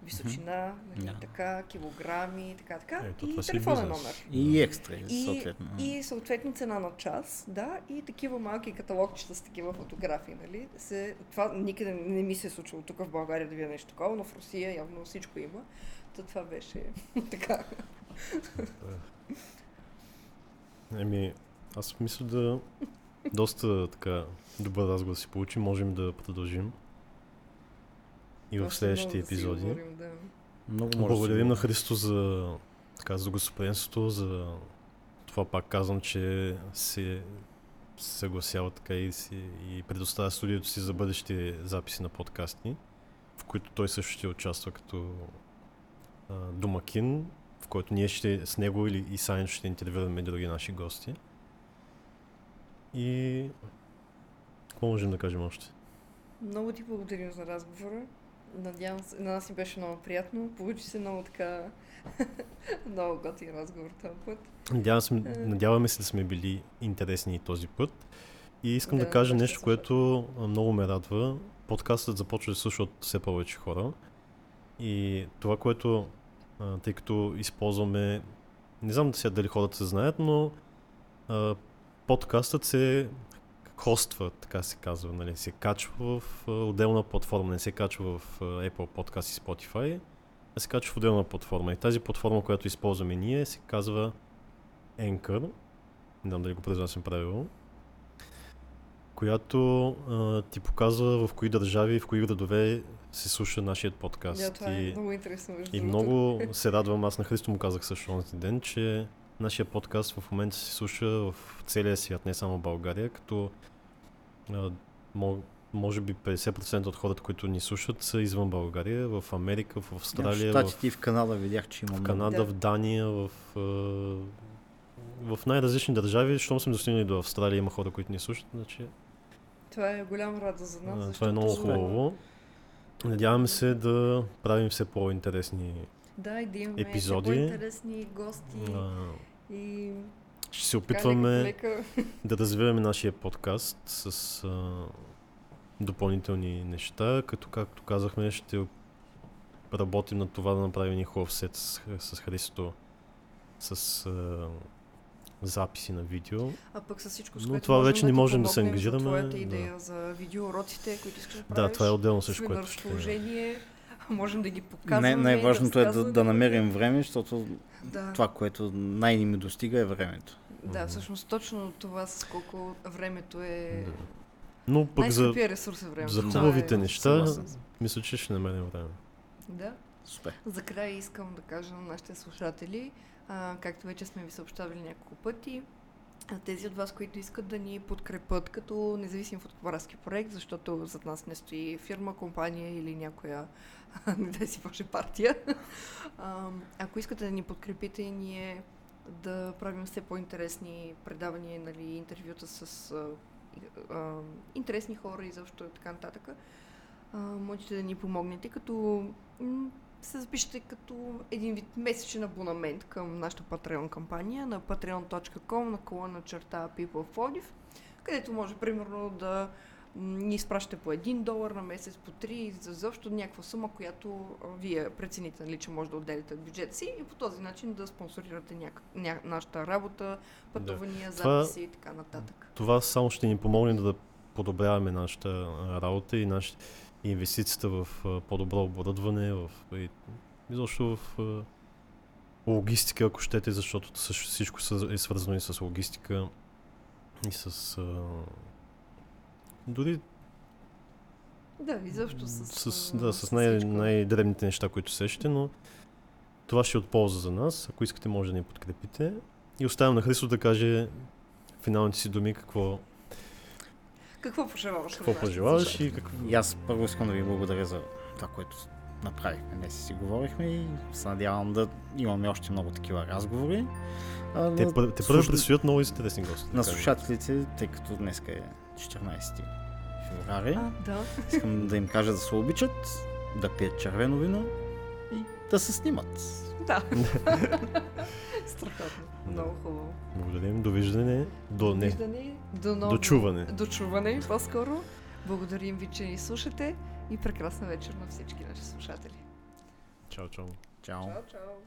Височина, нали, така, килограми, така, и телефонен номер. И екстра, съответно. И съответно цена на час, и такива малки каталогчета с такива фотографии, нали. Това никъде не ми се е случило тук в България да видя нещо такова, но в Русия явно всичко има. Това беше така. Аз мисля да Доста така добър разговор си получи, можем да продължим и в следващите епизоди. Много благодарим на Христо за, така, за гостоприемството, за това пак казвам, че се съгласява така и предоставя студиото си за бъдещи записи на подкасти, в които той също ще участва като домакин, в който ние ще с него или и Саня ще интервюваме други наши гости. И какво можем да кажем още? Много ти благодаря за разговора. Надявам се, на нас ни беше много приятно. Получи се много така много готин разговор този път. Надяваме се да сме били интересни и този път. И искам да кажа нещо, което много ме радва. Подкастът започва да слушат все повече хора. И това, което тъй като използваме, не знам дали хората се знаят, но подкастът се хоства, така се казва, нали, се качва в отделна платформа, не се качва в Apple Podcast и Spotify, а се качва в отделна платформа. И тази платформа, която използваме ние, се казва Anchor, не знам дали го произнасям правилно, която ти показва в кои държави, в кои градове се слуша нашият подкаст. Да, е много интересно. И много се радвам, аз на Христо му казах също онзи ден, че нашия подкаст в момента се слуша в целия свят, не само в България, като може би 50% от хората, които ни слушат, са извън България, в Америка, в Австралия, в Штатите и в Канада видях, че имаме. В Канада, да. В Дания, в най-различни държави, щом съм достигнал до Австралия, има хора, които ни слушат. Значи, това е голяма радост за нас, защото това е много хубаво. Надяваме се да правим все по-интересни да имаме епизоди. По-интересни гости. И ще се опитваме да развиваме нашия подкаст с допълнителни неща, като както казахме, ще работим на това да направим ни хубав сет с Христо, с записи на видео. А пък с всичко, с което но това вече не можем да се ангажираме. Твоята идея за видеоуроците, които искаш да правиш. Да, това е отделно също, което ще е. Можем да ги показваме. Най-важното да е да намерим време, защото това, което най-ни ми достига, е времето. Да, всъщност точно това, с колко времето е. Да. Но пък за хубавите неща, мисля, че ще намерим време. Да. Супер. За края искам да кажа на нашите слушатели, както вече сме ви съобщавали няколко пъти, тези от вас, които искат да ни подкрепят като независим фотографски проект, защото зад нас не стои фирма, компания или някоя, не дай си Боже, партия. Ако искате да ни подкрепите, ние да правим все по-интересни предавания, нали, интервюта с интересни хора и защо така нататък, можете да ни помогнете, като се запишете като един вид месечен абонамент към нашата Patreon кампания на patreon.com/peopleplodiv, където може примерно да ни изпращате по $1 на месец, по 3, защо някаква сума, която вие прецените, нали, че може да отделите от бюджета си и по този начин да спонсорирате нашата работа, пътувания, записи и така нататък. Това само ще ни помогне да подобряваме нашата работа и нашите инвестицията в по-добро оборудване, изобщо в логистика, ако щете, защото всичко е свързано и с логистика, и с дори да, изобщо с най-дребните неща, които сещате, но това ще е от полза за нас. Ако искате, може да ни подкрепите. И оставям на Христо да каже финалните си думи, какво пожелаваш? Какво пожелаваш и какво... И аз първо искам да ви благодаря за това, което направихме. Днес си говорихме и се надявам да имаме още много такива разговори. Те предстоят много интересни гости. На слушателите, тъй като днес е 14 февруари, искам да им кажа да се обичат, да пият червено вино и да се снимат. Да. Страхотно. Много хубаво. Благодарим. Довиждане. Дочуване. Дочуване, по-скоро. Благодарим ви, че ни слушате и прекрасна вечер на всички наши слушатели. Чао, чао. Чао, чао.